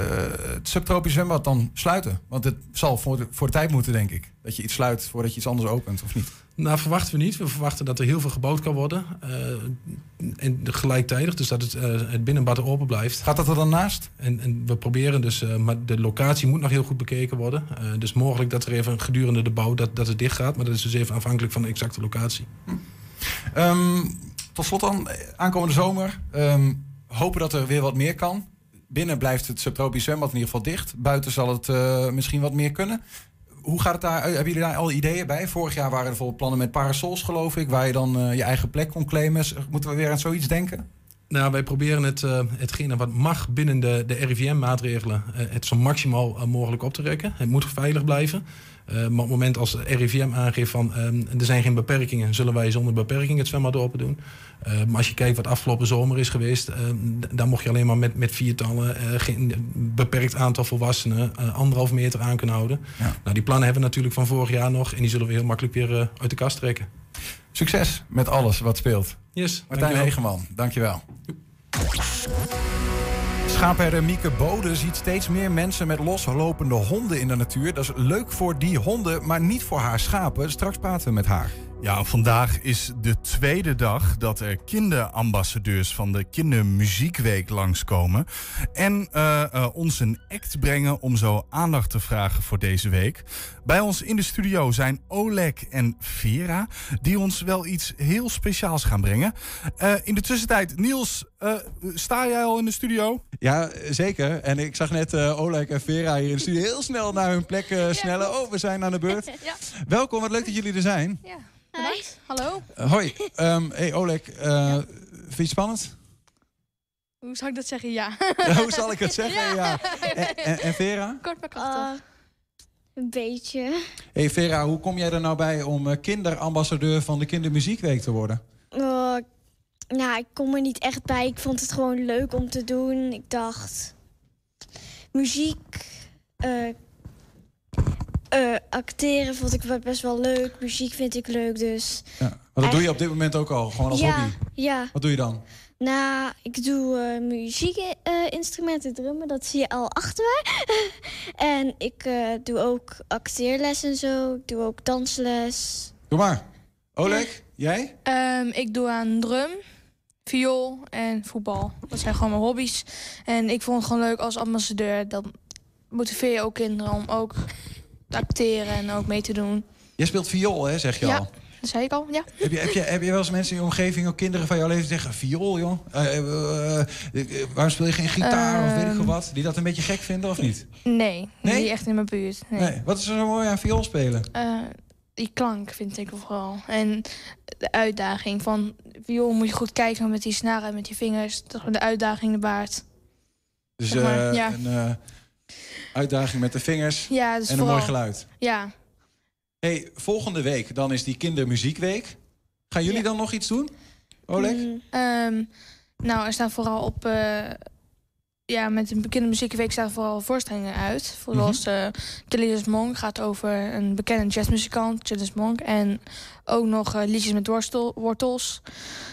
het subtropisch zwembad dan sluiten? Want het zal voor de, voor de tijd moeten, denk ik. Dat je iets sluit voordat je iets anders opent, of niet? Nou, verwachten we niet. We verwachten dat er heel veel gebouwd kan worden. Uh, en gelijktijdig, dus dat het, uh, het binnenbad open blijft. Gaat dat er dan naast? En, en we proberen dus, uh, maar de locatie moet nog heel goed bekeken worden. Uh, dus mogelijk dat er even gedurende de bouw dat, dat het dicht gaat. Maar dat is dus even afhankelijk van de exacte locatie. Hm. Um, tot slot dan, aankomende zomer. Um, hopen dat er weer wat meer kan. Binnen blijft het subtropisch zwembad in ieder geval dicht. Buiten zal het uh, misschien wat meer kunnen. Hoe gaat het daar? Hebben jullie daar al ideeën bij? Vorig jaar waren er bijvoorbeeld plannen met parasols, geloof ik, waar je dan uh, je eigen plek kon claimen. Moeten we weer aan zoiets denken? Nou, wij proberen het, uh, hetgene wat mag binnen de, de R I V M-maatregelen... Uh, het zo maximaal uh, mogelijk op te rekken. Het moet veilig blijven. Uh, maar op het moment als de R I V M aangeeft van um, er zijn geen beperkingen... zullen wij zonder beperking het zwembad open doen. Uh, maar als je kijkt wat afgelopen zomer is geweest... Uh, daar mocht je alleen maar met, met viertallen, uh, geen beperkt aantal volwassenen... Uh, anderhalf meter aan kunnen houden. Ja. Nou, die plannen hebben we natuurlijk van vorig jaar nog... en die zullen we heel makkelijk weer uh, uit de kast trekken. Succes met alles wat speelt. Yes, Martijn Hegeman, dankjewel. Schaapherder Mieke Bode ziet steeds meer mensen met loslopende honden in de natuur. Dat is leuk voor die honden, maar niet voor haar schapen. Straks praten we met haar. Ja, vandaag is de tweede dag dat er kinderambassadeurs van de Kindermuziekweek langskomen. En uh, uh, ons een act brengen om zo aandacht te vragen voor deze week. Bij ons in de studio zijn Oleg en Vera, die ons wel iets heel speciaals gaan brengen. Uh, in de tussentijd, Niels, uh, sta jij al in de studio? Ja, zeker. En ik zag net uh, Oleg en Vera hier in de studio heel snel naar hun plek uh, snellen. Ja. Oh, we zijn aan de beurt. Ja. Welkom, wat leuk dat jullie er zijn. Ja. Hi. Hallo. Uh, hoi. Um, hey Oleg, uh, ja. Vind je het spannend? Hoe zal ik dat zeggen? Ja. Hoe zal ik het zeggen? Ja. En, en, en Vera? Kort maar krachtig. Uh, een beetje. Hey Vera, hoe kom jij er nou bij om kinderambassadeur van de Kindermuziekweek te worden? Uh, nou, ik kom er niet echt bij. Ik vond het gewoon leuk om te doen. Ik dacht, muziek... Uh, Uh, acteren vond ik best wel leuk. Muziek vind ik leuk, dus... Ja, maar dat doe je op dit moment ook al, gewoon als ja, hobby? Ja. Wat doe je dan? Nou, ik doe uh, muziekinstrumenten, uh, drummen. Dat zie je al achter me. En ik uh, doe ook acteerles en zo. Ik doe ook dansles. Doe maar. Oleg, jij? Um, ik doe aan drum, viool en voetbal. Dat zijn gewoon mijn hobby's. En ik vond het gewoon leuk als ambassadeur. Dan motiveer je ook kinderen om ook... acteren en ook mee te doen. Jij speelt viool, hè, zeg je ja, al? Ja, dat zei ik al, ja. Heb je, heb, je, heb je wel eens mensen in je omgeving of kinderen van jouw leven zeggen... viool, joh, uh, uh, uh, waarom speel je geen gitaar uh, of weet ik wat? Die dat een beetje gek vinden of niet? Nee, nee? Die echt in mijn buurt. Nee. Nee. Wat is er zo mooi aan viool spelen? Uh, die klank vind ik vooral. En de uitdaging van viool moet je goed kijken met die snaren en met die vingers. De uitdaging de baard. Dus zeg maar, uh, ja. een... Uh, uitdaging met de vingers ja, dus en een vooral... mooi geluid. Ja. Hey, volgende week dan is die Kindermuziekweek. Gaan jullie ja. dan nog iets doen, Oleg? Mm, um, nou, er staan vooral op... Uh, ja, met de Kindermuziekweek staan vooral voorstellingen uit. Vooral mm-hmm. uh, Chillis Monk gaat over een bekende jazzmuzikant, Chillis Monk. En ook nog uh, liedjes met worstel, wortels.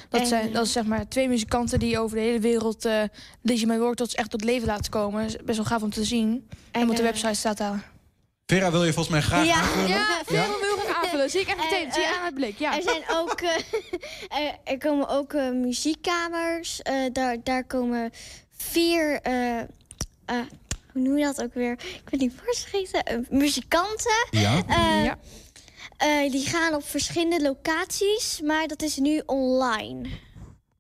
Dat en... zijn dat is, zeg maar twee muzikanten die over de hele wereld uh, liedjes met wortels echt tot leven laten komen. Dat is best wel gaaf om te zien. En, en op de uh... website staat daar. Vera wil je volgens mij graag ja. aanvullen. Ja, Vera ja? wil graag aanvullen. Zie ik echt meteen. Uh, Zie je aan het blik. Ja. Er, zijn ook, uh, er, er komen ook uh, muziekkamers. Uh, daar, daar komen... Vier, uh, uh, hoe noem je dat ook weer? Ik weet niet voorscheten. Uh, muzikanten. Ja. Uh, ja. Uh, die gaan op verschillende locaties, maar dat is nu online.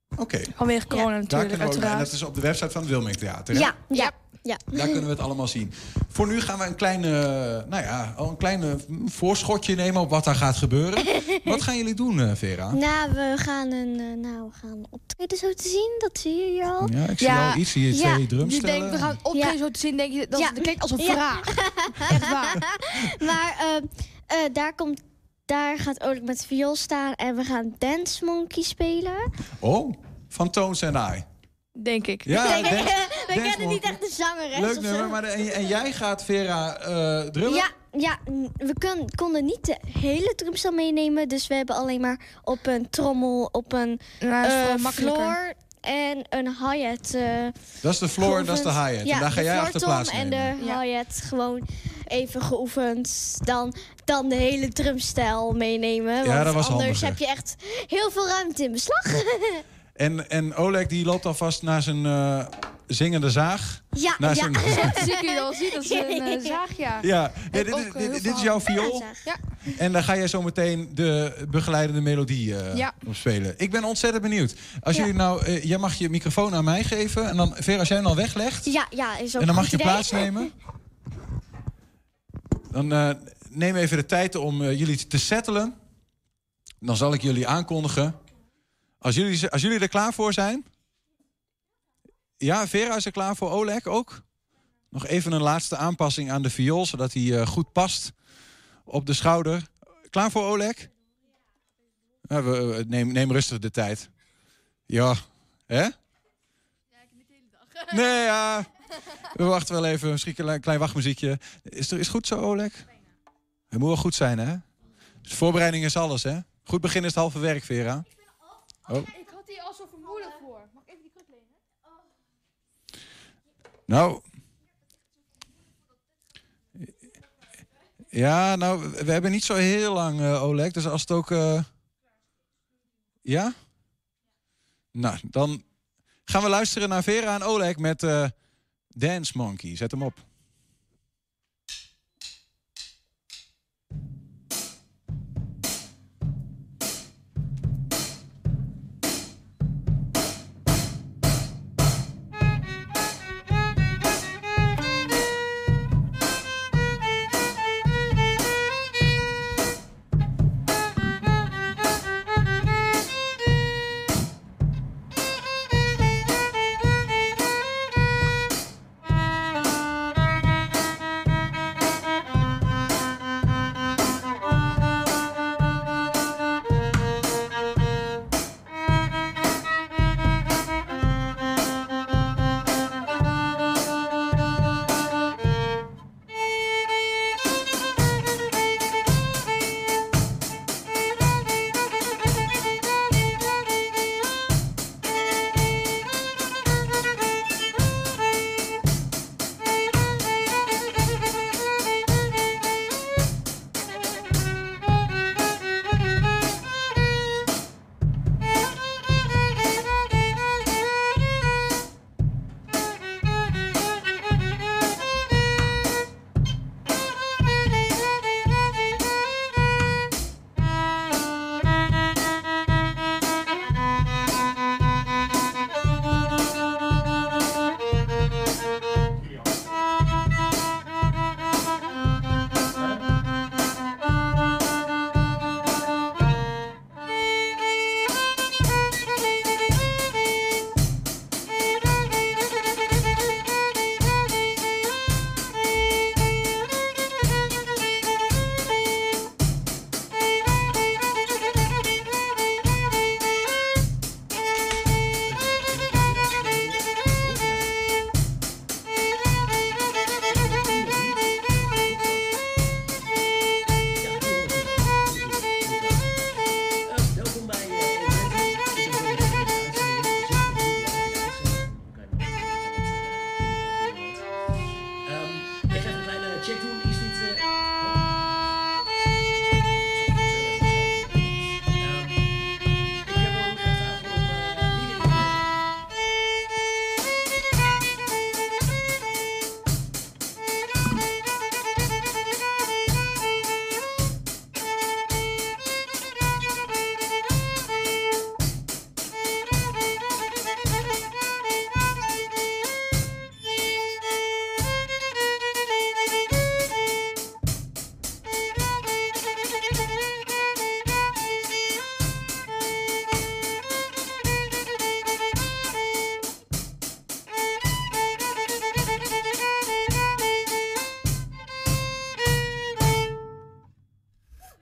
Oké. Okay. Vanwege corona ja. natuurlijk. Ook, en dat is op de website van het Wilming Theater. Hè? Ja, ja. Ja. Daar kunnen we het allemaal zien. Voor nu gaan we een kleine, nou ja, een kleine voorschotje nemen op wat daar gaat gebeuren. Wat gaan jullie doen, Vera? Nou, we gaan een nou, we gaan optreden zo te zien. Dat zie je hier al. Ja, ik zie ja. al iets. Hier ja. twee drumstellen. Je denkt, we gaan optreden ja. zo te zien. Denk je, dat, ja. dat klinkt als een ja. vraag. Echt waar. Maar uh, uh, daar komt... Daar gaat Oleg met viool staan en we gaan Dance Monkey spelen. Oh, van Tones and I. Denk ik. Ja, Denk ik. Dance, we dance kennen niet echt de zangeres. Leuk nummer, maar de, en, en jij gaat Vera uh, drummen? Ja, ja we kun, konden niet de hele drumstel meenemen. Dus we hebben alleen maar op een trommel, op een uh, floor en een hi-hat. Uh, dat is de floor geoefend. En dat is de hi-hat. Ja, en daar ga jij achter plaats nemen. En de ja. hi-hat gewoon even geoefend. Dan, dan de hele drumstel meenemen. Want ja, dat was anders handiger. Heb je echt heel veel ruimte in beslag. Ja. En, en Oleg die loopt alvast naar zijn uh, zingende zaag. Ja, naar ja. Zie je al zien, dat is een uh, zaag, ja. ja. ja dit, is, dit, dit is jouw viool. Ja. En dan ga jij zo meteen de begeleidende melodie uh, ja. op spelen. Ik ben ontzettend benieuwd. Als ja. jullie nou, uh, jij mag je microfoon aan mij geven. En dan, Vera, als jij hem al weglegt. Ja, ja, is ook en dan mag je idee. Plaatsnemen. Dan uh, neem even de tijd om uh, jullie te settelen. Dan zal ik jullie aankondigen. Als jullie, als jullie er klaar voor zijn, Ja, Vera is er klaar voor. Oleg ook. Nog even een laatste aanpassing aan de viool, zodat hij uh, goed past op de schouder. Klaar voor Oleg? Ja, we, we, neem, neem rustig de tijd. Ja, hè? Ja, ik heb niet de hele dag. Nee, ja. We wachten wel even. Misschien een klein wachtmuziekje. Is het goed zo, Oleg? Het moet wel goed zijn, hè? Dus voorbereiding is alles, hè? Goed begin is het halve werk, Vera. Oh. Ik had hier al zo vermoedelijk voor. Mag ik even die kruk lenen? Nou. Ja, nou, we hebben niet zo heel lang, uh, Oleg. Dus als het ook... Uh... Ja? Nou, dan gaan we luisteren naar Vera en Oleg met uh, Dance Monkey. Zet hem op.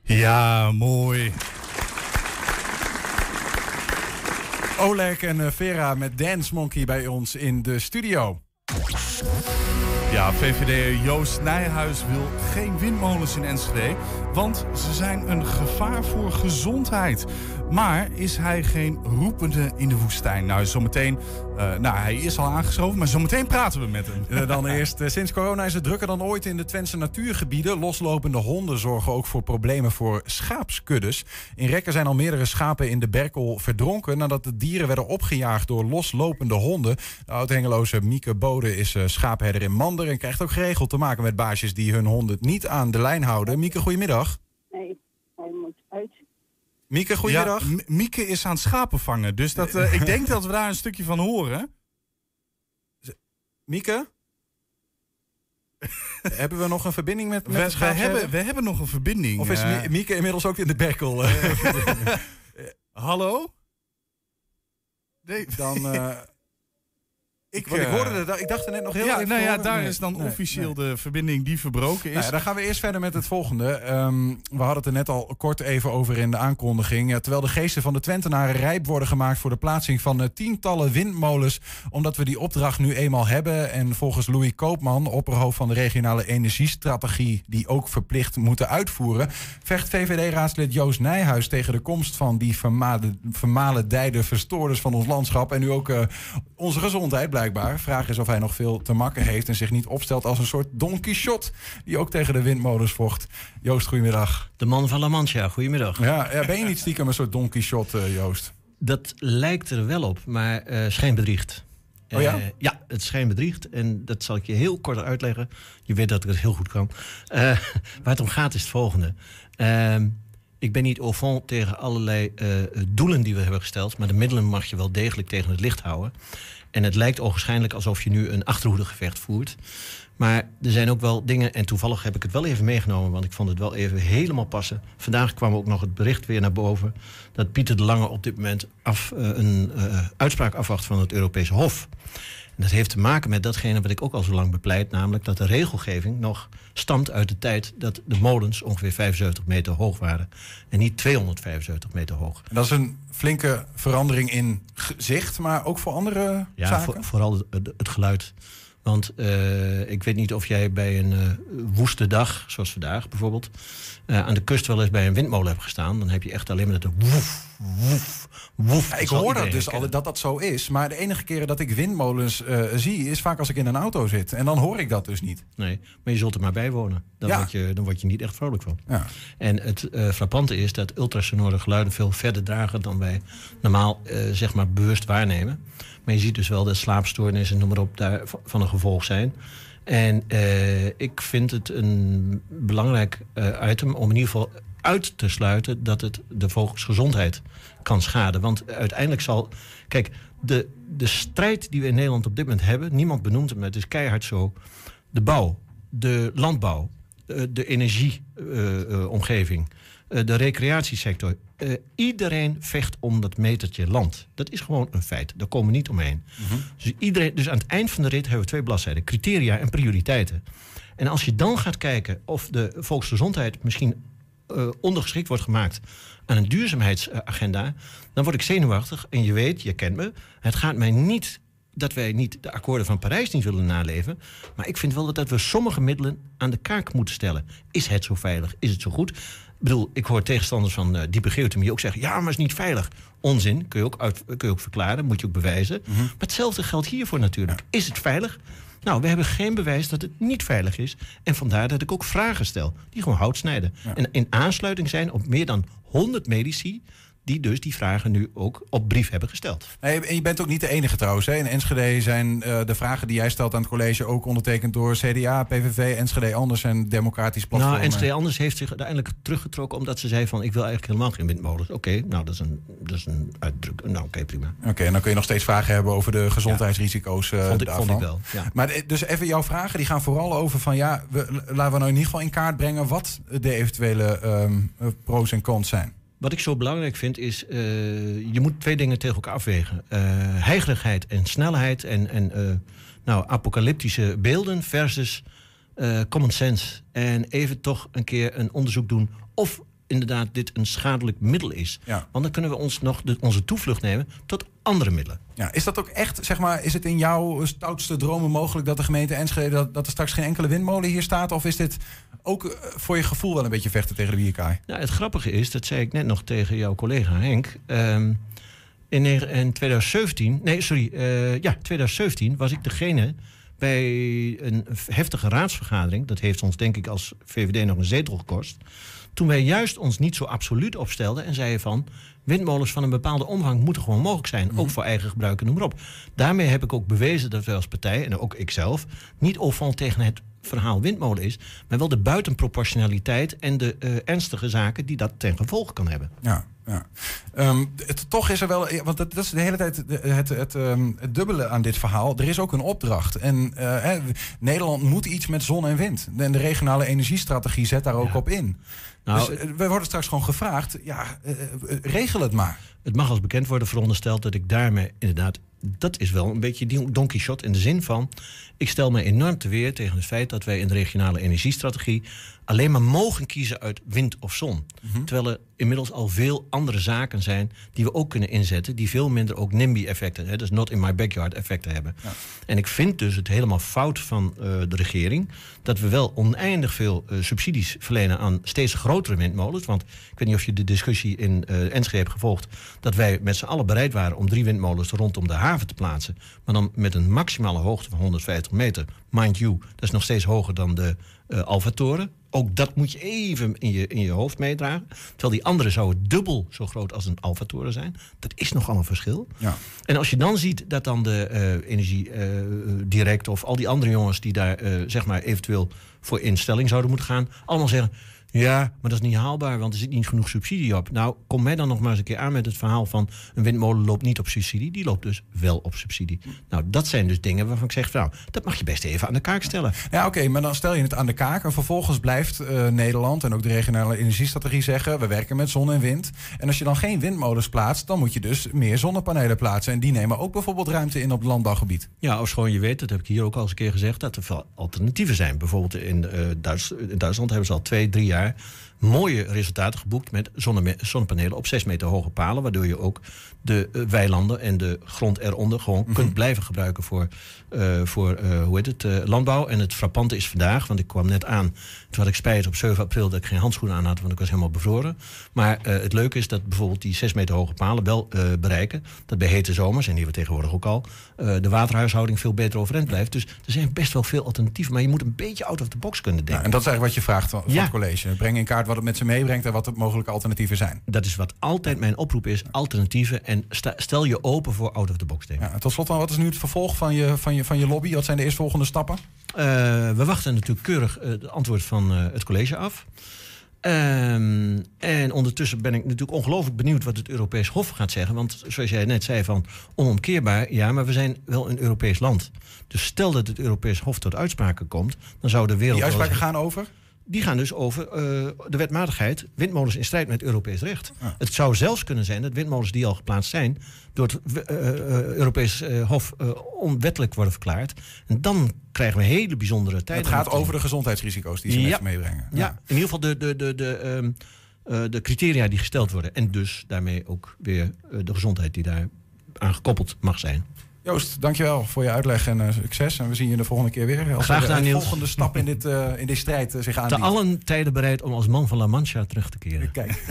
Ja, mooi. Oleg en Vera met Dance Monkey bij ons in de studio. Ja, V V D'er Joost Nijhuis wil geen windmolens in Enschede, want ze zijn een gevaar voor gezondheid. Maar is hij geen roepende in de woestijn? Nou, zometeen... Uh, nou, hij is al aangeschoven, maar zometeen praten we met hem. Uh, dan eerst, uh, sinds corona is het drukker dan ooit in de Twentse natuurgebieden. Loslopende honden zorgen ook voor problemen voor schaapskuddes. In Rekken zijn al meerdere schapen in de Berkel verdronken nadat de dieren werden opgejaagd door loslopende honden. De oud-Hengeloze Mieke Bode is uh, schaapherder in Mander en krijgt ook geregeld te maken met baasjes die hun honden niet aan de lijn houden. Mieke, goedemiddag. Nee, hij moet uit. Mieke, goedemiddag. Ja, Mieke is aan het schapen vangen, dus dat, uh, ik denk dat we daar een stukje van horen. Mieke? Hebben we nog een verbinding met, met we, we, hebben, we hebben nog een verbinding. Of is uh, Mieke inmiddels ook in de Berkel? Uh, Hallo? Nee. Dan... Uh, Ik, ik hoorde het, ik dacht er net nog heel ja, even nou ja, daar nee, is dan nee, officieel nee. de verbinding die verbroken is. Nou ja, dan gaan we eerst verder met het volgende. Um, we hadden het er net al kort even over in de aankondiging. Uh, terwijl de geesten van de Twentenaren rijp worden gemaakt voor de plaatsing van uh, tientallen windmolens. Omdat we die opdracht nu eenmaal hebben. En volgens Louis Koopman, opperhoofd van de regionale energiestrategie, die ook verplicht moeten uitvoeren, vecht V V D-raadslid Joost Nijhuis tegen de komst van die vermalendijde verstoorders van ons landschap. En nu ook uh, onze gezondheid blijft. De vraag is of hij nog veel te makken heeft en zich niet opstelt als een soort Don Quixote die ook tegen de windmolens vocht. Joost, goedemiddag. De man van La Mancha, goedemiddag. Ja, ja, ben je niet stiekem een soort Don Quixote, uh, Joost? Dat lijkt er wel op, maar uh, schijnbedriegt. Oh ja? Uh, ja, het schijnbedriegt. En dat zal ik je heel kort uitleggen. Je weet dat ik het heel goed kan. Uh, waar het om gaat is het volgende. Uh, Ik ben niet au fond tegen allerlei uh, doelen die we hebben gesteld, maar de middelen mag je wel degelijk tegen het licht houden. En het lijkt ogenschijnlijk alsof je nu een achterhoedegevecht voert. Maar er zijn ook wel dingen, en toevallig heb ik het wel even meegenomen, want ik vond het wel even helemaal passen. Vandaag kwam ook nog het bericht weer naar boven dat Pieter de Lange op dit moment af, uh, een uh, uitspraak afwacht van het Europese Hof. En dat heeft te maken met datgene wat ik ook al zo lang bepleit, namelijk dat de regelgeving nog stamt uit de tijd dat de molens ongeveer vijfenzeventig meter hoog waren. En niet tweehonderdvijfenzeventig meter hoog. En dat is een flinke verandering in gezicht, maar ook voor andere ja, zaken? Ja, voor, vooral het, het geluid. Want uh, ik weet niet of jij bij een uh, woeste dag, zoals vandaag bijvoorbeeld, uh, aan de kust wel eens bij een windmolen hebt gestaan. Dan heb je echt alleen maar dat woef, woef, woef. Ja, ik hoor dat dus al, dat dat zo is. Maar de enige keren dat ik windmolens uh, zie, is vaak als ik in een auto zit. En dan hoor ik dat dus niet. Nee, maar je zult er maar bij wonen. Dan, ja. word, je, dan word je niet echt vrolijk van. Ja. En het uh, frappante is dat ultrasonore geluiden veel verder dragen dan wij normaal uh, zeg maar bewust waarnemen. Maar je ziet dus wel dat slaapstoornissen, noem maar op, daar van een gevolg zijn. En uh, ik vind het een belangrijk uh, item om in ieder geval uit te sluiten dat het de volksgezondheid kan schaden. Want uiteindelijk zal... Kijk, de, de strijd die we in Nederland op dit moment hebben, niemand benoemt hem, het is keihard zo. De bouw, de landbouw, de, de energieomgeving, uh, uh, de recreatiesector. Uh, iedereen vecht om dat metertje land. Dat is gewoon een feit. Daar komen we niet omheen. Mm-hmm. Dus, iedereen, dus aan het eind van de rit hebben we twee bladzijden. Criteria en prioriteiten. En als je dan gaat kijken of de volksgezondheid misschien uh, ondergeschikt wordt gemaakt aan een duurzaamheidsagenda, dan word ik zenuwachtig. En je weet, je kent me, het gaat mij niet dat wij niet de akkoorden van Parijs niet willen naleven. Maar ik vind wel dat, dat we sommige middelen aan de kaak moeten stellen. Is het zo veilig? Is het zo goed? Ik bedoel, ik hoor tegenstanders van uh, diepe geothermie ook zeggen, ja, maar het is niet veilig. Onzin, kun je ook, uit, kun je ook verklaren, moet je ook bewijzen. Mm-hmm. Maar hetzelfde geldt hiervoor natuurlijk. Is het veilig? Nou, we hebben geen bewijs dat het niet veilig is. En vandaar dat ik ook vragen stel, die gewoon hout snijden. Ja. En in aansluiting zijn op meer dan honderd medici die dus die vragen nu ook op brief hebben gesteld. Nee, en je bent ook niet de enige trouwens. Hè? In Enschede zijn uh, de vragen die jij stelt aan het college ook ondertekend door C D A, P V V, Enschede Anders en Democratisch Platform. Nou, Enschede Anders heeft zich uiteindelijk teruggetrokken omdat ze zei van, ik wil eigenlijk helemaal geen windmolens. Oké, okay, nou, dat is een, dat is een uitdruk. Nou, oké, okay, prima. Oké, okay, en dan kun je nog steeds vragen hebben over de gezondheidsrisico's uh, ja, vond ik, daarvan. Vond ik wel, ja. Maar dus even jouw vragen, die gaan vooral over van, ja, we, laten we nou in ieder geval in kaart brengen wat de eventuele um, pro's en cons zijn. Wat ik zo belangrijk vind is, uh, je moet twee dingen tegen elkaar afwegen. Uh, heigerigheid en snelheid en, en uh, nou, apocalyptische beelden versus uh, common sense. En even toch een keer een onderzoek doen of inderdaad dit een schadelijk middel is. Ja. Want dan kunnen we ons nog de, onze toevlucht nemen tot andere middelen. Ja, is dat ook echt, zeg maar, is het in jouw stoutste dromen mogelijk dat de gemeente Enschede, dat, dat er straks geen enkele windmolen hier staat? Of is dit ook voor je gevoel wel een beetje vechten tegen de bierkaai? Nou, het grappige is, dat zei ik net nog tegen jouw collega Henk. Um, in, in tweeduizend zeventien, nee, sorry, uh, ja, tweeduizend zeventien was ik degene bij een heftige raadsvergadering. Dat heeft ons denk ik als V V D nog een zetel gekost. Toen wij juist ons niet zo absoluut opstelden en zeiden van, windmolens van een bepaalde omvang moeten gewoon mogelijk zijn. Mm-hmm. Ook voor eigen gebruik en noem maar op. Daarmee heb ik ook bewezen dat wij als partij, en ook ikzelf, niet opvallen tegen het verhaal windmolen is, maar wel de buitenproportionaliteit en de uh, ernstige zaken die dat ten gevolge kan hebben. Ja, ja. Um, het, toch is er wel, want dat, dat is de hele tijd het, het, het, um, het dubbele aan dit verhaal. Er is ook een opdracht. En uh, hè, Nederland moet iets met zon en wind. En de regionale energiestrategie zet daar ook ja. op in. Nou, dus uh, we worden straks gewoon gevraagd, ja, uh, uh, regel het maar. Het mag als bekend worden verondersteld dat ik daarmee inderdaad... Dat is wel een beetje Don Quixote in de zin van... ik stel me enorm te weer tegen het feit dat wij in de regionale energiestrategie... alleen maar mogen kiezen uit wind of zon. Mm-hmm. Terwijl er inmiddels al veel andere zaken zijn die we ook kunnen inzetten... die veel minder ook NIMBY-effecten, hè, dus not in my backyard effecten hebben. Ja. En ik vind dus het helemaal fout van uh, de regering... dat we wel oneindig veel uh, subsidies verlenen aan steeds grotere windmolens. Want ik weet niet of je de discussie in uh, Enschede hebt gevolgd... dat wij met z'n allen bereid waren om drie windmolens rondom de haven te plaatsen. Maar dan met een maximale hoogte van honderdvijftig meter. Mind you, dat is nog steeds hoger dan de uh, Alfa-toren. Ook dat moet je even in je, in je hoofd meedragen. Terwijl die andere zouden dubbel zo groot als een Alfa-toren zijn. Dat is nogal een verschil. Ja. En als je dan ziet dat dan de uh, Energie uh, Direct... of al die andere jongens die daar uh, zeg maar eventueel voor instelling zouden moeten gaan... allemaal zeggen, ja, maar dat is niet haalbaar... want er zit niet genoeg subsidie op. Nou, kom mij dan nog maar eens een keer aan met het verhaal van... een windmolen loopt niet op subsidie, die loopt dus wel op subsidie. Nou, dat zijn dus dingen waarvan ik zeg... nou, dat mag je best even aan de kaak stellen. Ja, oké, okay, maar dan stel je het aan de kaak... en vervolgens blijft uh, Nederland en ook de regionale energiestrategie zeggen... we werken met zon en wind. En als je dan geen windmolens plaatst... dan moet je dus meer zonnepanelen plaatsen. En die nemen ook bijvoorbeeld ruimte in op het landbouwgebied. Ja, of schoon je weet, dat heb ik hier ook al eens een keer gezegd... dat er veel alternatieven zijn. Bijvoorbeeld in, uh, Duits, in Duitsland hebben ze al twee, drie jaar... mooie resultaten geboekt met zonne- zonnepanelen op zes meter hoge palen... waardoor je ook de uh, weilanden en de grond eronder gewoon mm-hmm. kunt blijven gebruiken voor, uh, voor uh, hoe heet het, uh, landbouw. En het frappante is vandaag, want ik kwam net aan... toen had ik spijt op zeven april dat ik geen handschoenen aan had... want ik was helemaal bevroren. Maar uh, het leuke is dat bijvoorbeeld die zes meter hoge palen wel uh, bereiken... dat bij hete zomers, en die we tegenwoordig ook al... Uh, de waterhuishouding veel beter overeind blijft. Dus er zijn best wel veel alternatieven, maar je moet een beetje out of the box kunnen denken. Nou, en dat is eigenlijk wat je vraagt van, van ja. het college. Breng in kaart wat het met ze meebrengt en wat de mogelijke alternatieven zijn. Dat is wat altijd mijn oproep is, alternatieven. En sta, stel je open voor out-of-the-box denken. Ja, tot slot dan, wat is nu het vervolg van je, van je, van je lobby? Wat zijn de eerstvolgende stappen? Uh, we wachten natuurlijk keurig uh, het antwoord van uh, het college af. Um, en ondertussen ben ik natuurlijk ongelooflijk benieuwd... wat het Europees Hof gaat zeggen. Want zoals jij net zei, van onomkeerbaar... ja, maar we zijn wel een Europees land. Dus stel dat het Europees Hof tot uitspraken komt... dan zou de wereld... Die uitspraken gaan over... Die gaan dus over uh, de wetmatigheid, windmolens in strijd met Europees recht. Ah. Het zou zelfs kunnen zijn dat windmolens die al geplaatst zijn... door het uh, Europees uh, Hof uh, onwettelijk worden verklaard. En dan krijgen we hele bijzondere tijden. Het gaat over de gezondheidsrisico's die ze ja. met meebrengen. Ja. ja, in ieder geval de... de, de, de um, uh, de criteria die gesteld worden. En dus daarmee ook weer uh, de gezondheid die daar aan gekoppeld mag zijn. Joost, dankjewel voor je uitleg en uh, succes. En we zien je de volgende keer weer. Als Graag gedaan, de volgende stap in, dit, uh, in deze strijd uh, zich aandient. Te allen tijden bereid om als man van La Mancha terug te keren. Kijk.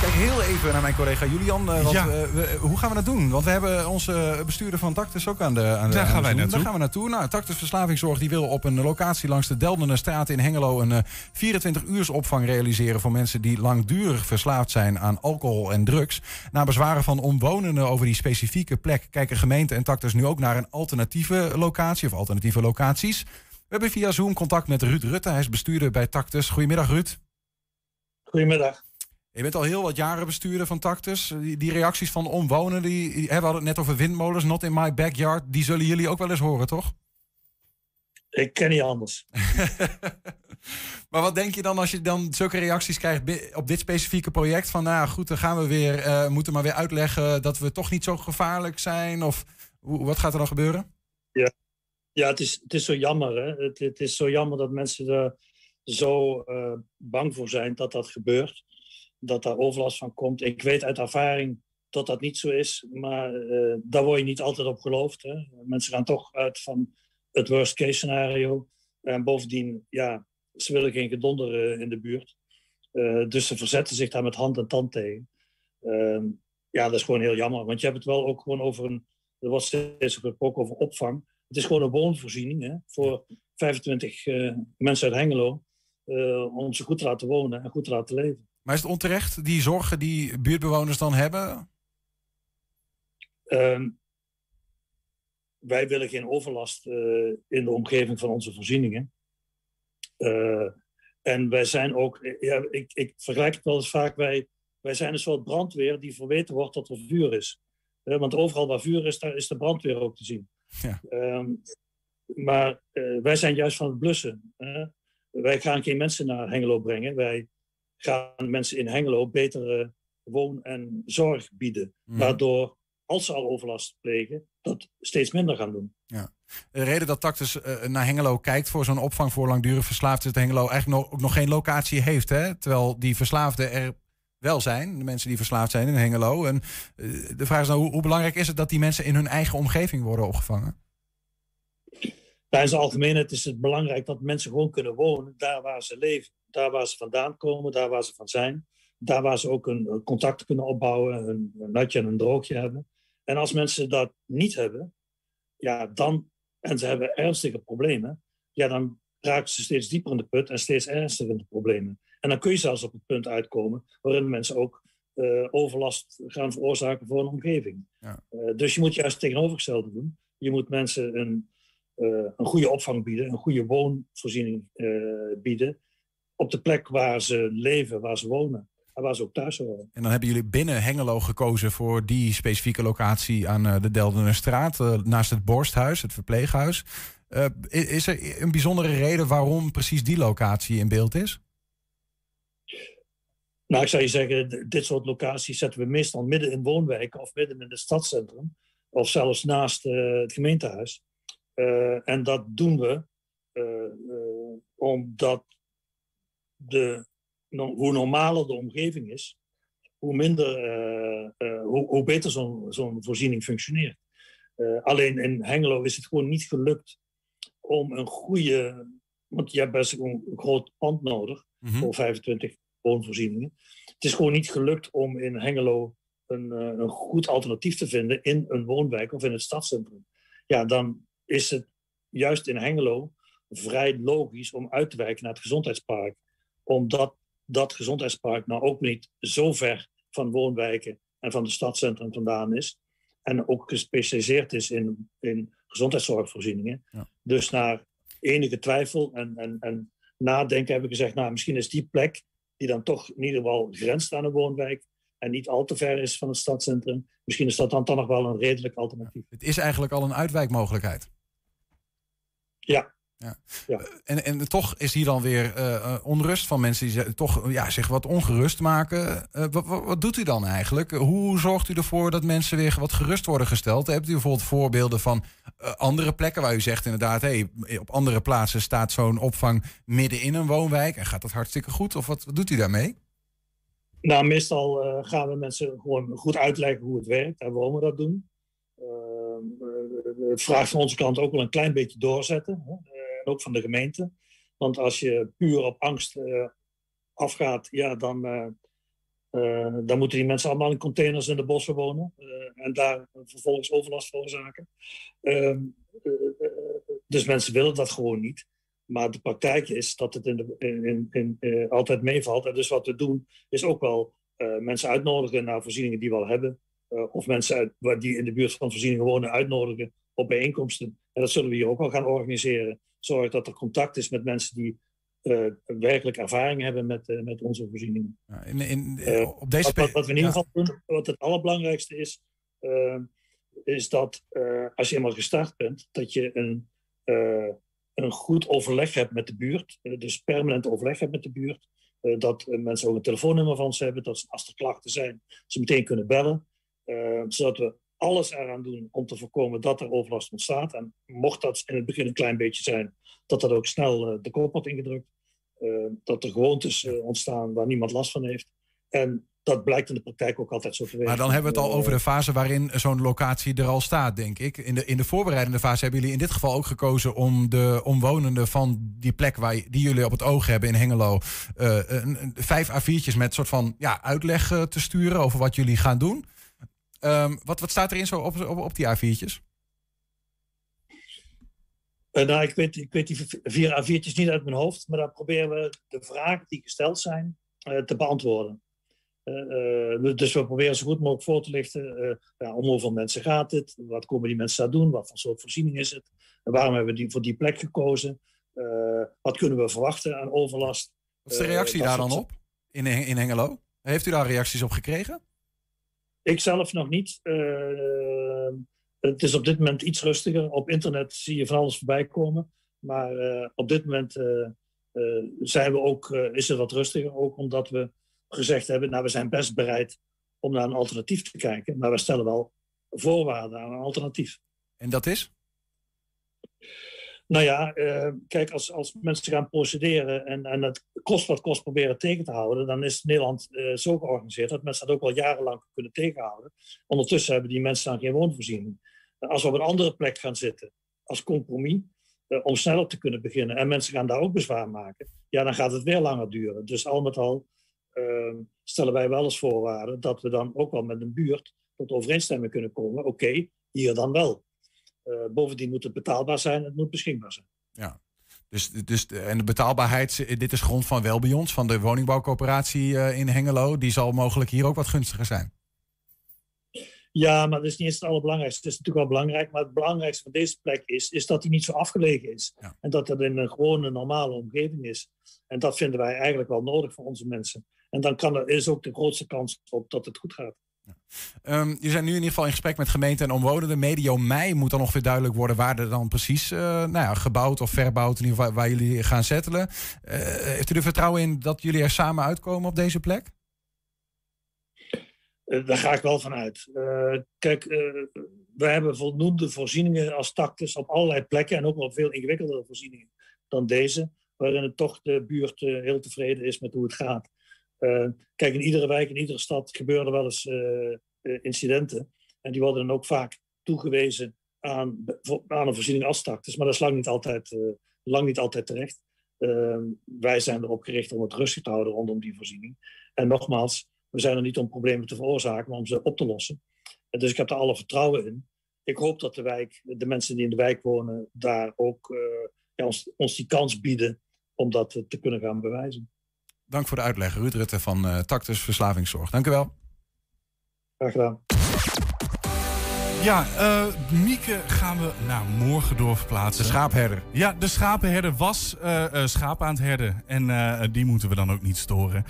Kijk heel even naar mijn collega Julian. Uh, want, ja. uh, we, hoe gaan we dat doen? Want we hebben onze bestuurder van Tactus ook aan de aan Daar de, gaan aan wij naartoe. Daar gaan we naartoe. Nou, Tactus Verslavingszorg die wil op een locatie langs de Deldenerstraat in Hengelo... een uh, vierentwintig uurs opvang realiseren voor mensen die langdurig verslaafd zijn... aan alcohol en drugs. Na bezwaren van omwonenden over die specifieke plek... kijken gemeente en Tactus nu ook naar een alternatieve locatie... of alternatieve locaties. We hebben via Zoom contact met Ruud Rutte. Hij is bestuurder bij Tactus. Goedemiddag, Ruud. Goedemiddag. Je bent al heel wat jaren bestuurder van Tactus. Die, die reacties van omwonenden, die, die, we hadden het net over windmolens, not in my backyard. Die zullen jullie ook wel eens horen, toch? Ik ken niet anders. Maar wat denk je dan als je dan zulke reacties krijgt op dit specifieke project? Van nou goed, dan gaan we weer, uh, moeten maar weer uitleggen dat we toch niet zo gevaarlijk zijn. Of wat gaat er dan gebeuren? Ja, ja het, is, het is zo jammer. Hè? Het, het is zo jammer dat mensen er zo uh, bang voor zijn dat dat gebeurt. Dat daar overlast van komt. Ik weet uit ervaring dat dat niet zo is, maar uh, daar word je niet altijd op geloofd. Hè? Mensen gaan toch uit van het worst case scenario. En bovendien, ja, ze willen geen gedonder uh, in de buurt. Uh, dus ze verzetten zich daar met hand en tand tegen. Uh, ja, dat is gewoon heel jammer, want je hebt het wel ook gewoon over een... Er wordt steeds gesproken over opvang. Het is gewoon een woonvoorziening hè, voor vijfentwintig uh, mensen uit Hengelo uh, om ze goed te laten wonen en goed te laten leven. Maar is het onterecht, die zorgen die buurtbewoners dan hebben? Um, wij willen geen overlast uh, in de omgeving van onze voorzieningen. Uh, en wij zijn ook, ja, ik, ik vergelijk het wel eens vaak, wij, wij zijn een soort brandweer die verweten wordt dat er vuur is. Uh, want overal waar vuur is, daar is de brandweer ook te zien. Ja. Um, maar uh, wij zijn juist van het blussen. Uh. Wij gaan geen mensen naar Hengelo brengen, wij... gaan mensen in Hengelo betere woon- en zorg bieden. Mm. Waardoor, als ze al overlast plegen, dat steeds minder gaan doen. Ja. De reden dat Tactus uh, naar Hengelo kijkt voor zo'n opvang voor langdurig verslaafden is dat Hengelo eigenlijk nog, ook nog geen locatie heeft. Hè? Terwijl die verslaafden er wel zijn, de mensen die verslaafd zijn in Hengelo. En uh, de vraag is nou, hoe, hoe belangrijk is het dat die mensen in hun eigen omgeving worden opgevangen? In zijn algemeenheid is het belangrijk dat mensen gewoon kunnen wonen daar waar ze leven. Daar waar ze vandaan komen, daar waar ze van zijn. Daar waar ze ook een contact kunnen opbouwen, een, een natje en een droogje hebben. En als mensen dat niet hebben, ja, dan, en ze hebben ernstige problemen, ja, dan raken ze steeds dieper in de put en steeds ernstiger in de problemen. En dan kun je zelfs op het punt uitkomen waarin mensen ook uh, overlast gaan veroorzaken voor een omgeving. Ja. Uh, dus je moet juist het tegenovergestelde doen. Je moet mensen een, uh, een goede opvang bieden, een goede woonvoorziening uh, bieden op de plek waar ze leven, waar ze wonen. Waar ze ook thuis horen. En dan hebben jullie binnen Hengelo gekozen voor die specifieke locatie aan de Deldenerstraat, naast het borsthuis, het verpleeghuis. Uh, is er een bijzondere reden waarom precies die locatie in beeld is? Nou, ik zou je zeggen, dit soort locaties zetten we meestal midden in woonwijken of midden in het stadscentrum. Of zelfs naast uh, het gemeentehuis. Uh, en dat doen we uh, uh, omdat de... hoe normaler de omgeving is, hoe, minder, uh, uh, hoe, hoe beter zo'n, zo'n voorziening functioneert. Uh, alleen in Hengelo is het gewoon niet gelukt om een goede... Want je hebt best een groot pand nodig, mm-hmm. voor vijfentwintig woonvoorzieningen. Het is gewoon niet gelukt om in Hengelo een, uh, een goed alternatief te vinden in een woonwijk of in het stadscentrum. Ja, dan is het juist in Hengelo vrij logisch om uit te wijken naar het gezondheidspark. Omdat dat gezondheidspark nou ook niet zo ver van woonwijken en van de stadscentrum vandaan is. En ook gespecialiseerd is in, in gezondheidszorgvoorzieningen. Ja. Dus na enige twijfel en, en, en nadenken heb ik gezegd, nou, misschien is die plek die dan toch in ieder geval grenst aan een woonwijk en niet al te ver is van het stadscentrum, misschien is dat dan toch nog wel een redelijk alternatief. Het is eigenlijk al een uitwijkmogelijkheid. Ja. Ja. Ja. En, en toch is hier dan weer uh, onrust van mensen die z- toch, ja, zich wat ongerust maken. Uh, wat, wat, wat doet u dan eigenlijk? Hoe zorgt u ervoor dat mensen weer wat gerust worden gesteld? Hebt u bijvoorbeeld voorbeelden van uh, andere plekken waar u zegt inderdaad... hey, op andere plaatsen staat zo'n opvang midden in een woonwijk... en gaat dat hartstikke goed? Of wat, wat doet u daarmee? Nou, meestal uh, gaan we mensen gewoon goed uitleggen hoe het werkt... en waarom we dat doen. Uh, het vraagt van onze kant ook wel een klein beetje doorzetten... Hè? En ook van de gemeente. Want als je puur op angst uh, afgaat, ja, dan, uh, uh, dan moeten die mensen allemaal in containers in de bossen wonen. Uh, en daar vervolgens overlast veroorzaken. Uh, uh, uh, dus mensen willen dat gewoon niet. Maar de praktijk is dat het in de, in, in, in, uh, altijd meevalt. En dus wat we doen, is ook wel uh, mensen uitnodigen naar voorzieningen die we al hebben. Uh, of mensen uit, die in de buurt van voorzieningen wonen uitnodigen op bijeenkomsten. En dat zullen we hier ook wel gaan organiseren. Zorg dat er contact is met mensen die uh, werkelijk ervaring hebben met, uh, met onze voorzieningen. Ja, in, in, uh, op deze wat, wat, wat we in ieder geval ja. doen, wat het allerbelangrijkste is, uh, is dat uh, als je eenmaal gestart bent, dat je een, uh, een goed overleg hebt met de buurt. Uh, dus permanent overleg hebt met de buurt. Uh, dat uh, mensen ook een telefoonnummer van ze hebben, dat ze, als er klachten zijn, ze meteen kunnen bellen. Uh, zodat we alles eraan doen om te voorkomen dat er overlast ontstaat. En mocht dat in het begin een klein beetje zijn, dat dat ook snel uh, de koop wordt ingedrukt. Uh, dat er gewoontes uh, ontstaan waar niemand last van heeft. En dat blijkt in de praktijk ook altijd zo te wezen. Maar dan hebben we het al over de fase waarin zo'n locatie er al staat, denk ik. In de, in de voorbereidende fase hebben jullie in dit geval ook gekozen om de omwonenden van die plek waar, die jullie op het oog hebben in Hengelo, Uh, een, een, vijf A viertjes met soort van ja, uitleg uh, te sturen over wat jullie gaan doen. Um, wat, wat staat erin zo op, op, op die A viertjes? Uh, nou, ik weet, ik weet die vier A viertjes niet uit mijn hoofd, maar daar proberen we de vragen die gesteld zijn uh, te beantwoorden. Uh, uh, dus we proberen zo goed mogelijk voor te lichten uh, ja, om hoeveel mensen gaat het, wat komen die mensen daar doen, wat voor soort voorziening is het, en waarom hebben we die, voor die plek gekozen, uh, wat kunnen we verwachten aan overlast. Wat is de reactie uh, daar dan op in, in Hengelo? Heeft u daar reacties op gekregen? Ik zelf nog niet. Uh, het is op dit moment iets rustiger. Op internet zie je van alles voorbij komen. Maar uh, op dit moment uh, uh, zijn we ook, uh, is het wat rustiger. Ook omdat we gezegd hebben, nou, we zijn best bereid om naar een alternatief te kijken. Maar we stellen wel voorwaarden aan een alternatief. En dat is? Nou ja, uh, kijk, als, als mensen gaan procederen en, en het kost wat kost proberen tegen te houden, dan is Nederland uh, zo georganiseerd dat mensen dat ook al jarenlang kunnen tegenhouden. Ondertussen hebben die mensen dan geen woonvoorziening. Uh, als we op een andere plek gaan zitten, als compromis, uh, om sneller te kunnen beginnen, en mensen gaan daar ook bezwaar maken, ja, dan gaat het weer langer duren. Dus al met al uh, stellen wij wel eens voorwaarden dat we dan ook wel met een buurt tot overeenstemming kunnen komen. Oké, okay, hier dan wel. Uh, bovendien moet het betaalbaar zijn, het moet beschikbaar zijn. Ja, dus, dus de, en de betaalbaarheid, dit is grond van wel bij ons, van de woningbouwcoöperatie uh, in Hengelo. Die zal mogelijk hier ook wat gunstiger zijn. Ja, maar dat is niet eens het allerbelangrijkste. Dat is natuurlijk wel belangrijk, maar het belangrijkste van deze plek is, is dat die niet zo afgelegen is. Ja. En dat het in een gewone, normale omgeving is. En dat vinden wij eigenlijk wel nodig voor onze mensen. En dan kan er, is ook de grootste kans op dat het goed gaat. Ja. Um, je zijn nu in ieder geval in gesprek met gemeenten en omwonenden. Medio mei moet dan ongeveer duidelijk worden waar er dan precies uh, nou ja, gebouwd of verbouwd, in ieder geval waar jullie gaan settelen. Uh, heeft u er vertrouwen in dat jullie er samen uitkomen op deze plek? Uh, daar ga ik wel van uit. Uh, kijk, uh, wij hebben voldoende voorzieningen als Tactus op allerlei plekken en ook wel veel ingewikkeldere voorzieningen dan deze, waarin het toch de buurt uh, heel tevreden is met hoe het gaat. Uh, kijk, in iedere wijk, in iedere stad gebeuren wel eens uh, incidenten. En die worden dan ook vaak toegewezen aan, aan een voorziening als Tactus. Maar dat is lang niet altijd, uh, lang niet altijd terecht. Uh, wij zijn erop gericht om het rustig te houden rondom die voorziening. En nogmaals, we zijn er niet om problemen te veroorzaken, maar om ze op te lossen. En dus ik heb daar alle vertrouwen in. Ik hoop dat de wijk, de mensen die in de wijk wonen, daar ook uh, ja, ons, ons die kans bieden om dat uh, te kunnen gaan bewijzen. Dank voor de uitleg, Ruud Rutte van uh, Tactus Verslavingszorg. Dank u wel. Graag gedaan. Ja, uh, Mieke gaan we naar Morgendorf verplaatsen. De schaapherder. Ja, de schaapherder was uh, uh, schaap aan het herden. En uh, die moeten we dan ook niet storen.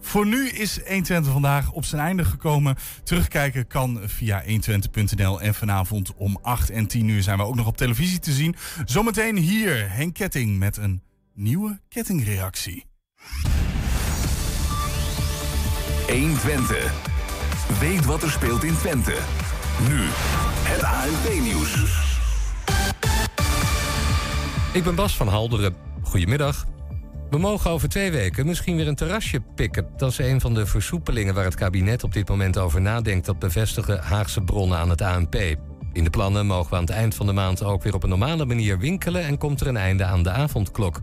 Voor nu is één twintig vandaag op zijn einde gekomen. Terugkijken kan via één twintig punt n l. En vanavond om acht en tien uur zijn we ook nog op televisie te zien. Zometeen hier Henk Ketting met een nieuwe kettingreactie. één Twente. Weet wat er speelt in Twente. Nu het A N P-nieuws. Ik ben Bas van Halderen. Goedemiddag. We mogen over twee weken misschien weer een terrasje pikken. Dat is een van de versoepelingen waar het kabinet op dit moment over nadenkt. Dat bevestigen Haagse bronnen aan het A N P. In de plannen mogen we aan het eind van de maand ook weer op een normale manier winkelen en komt er een einde aan de avondklok.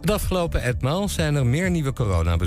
Het afgelopen etmaal zijn er meer nieuwe coronabesmettingen.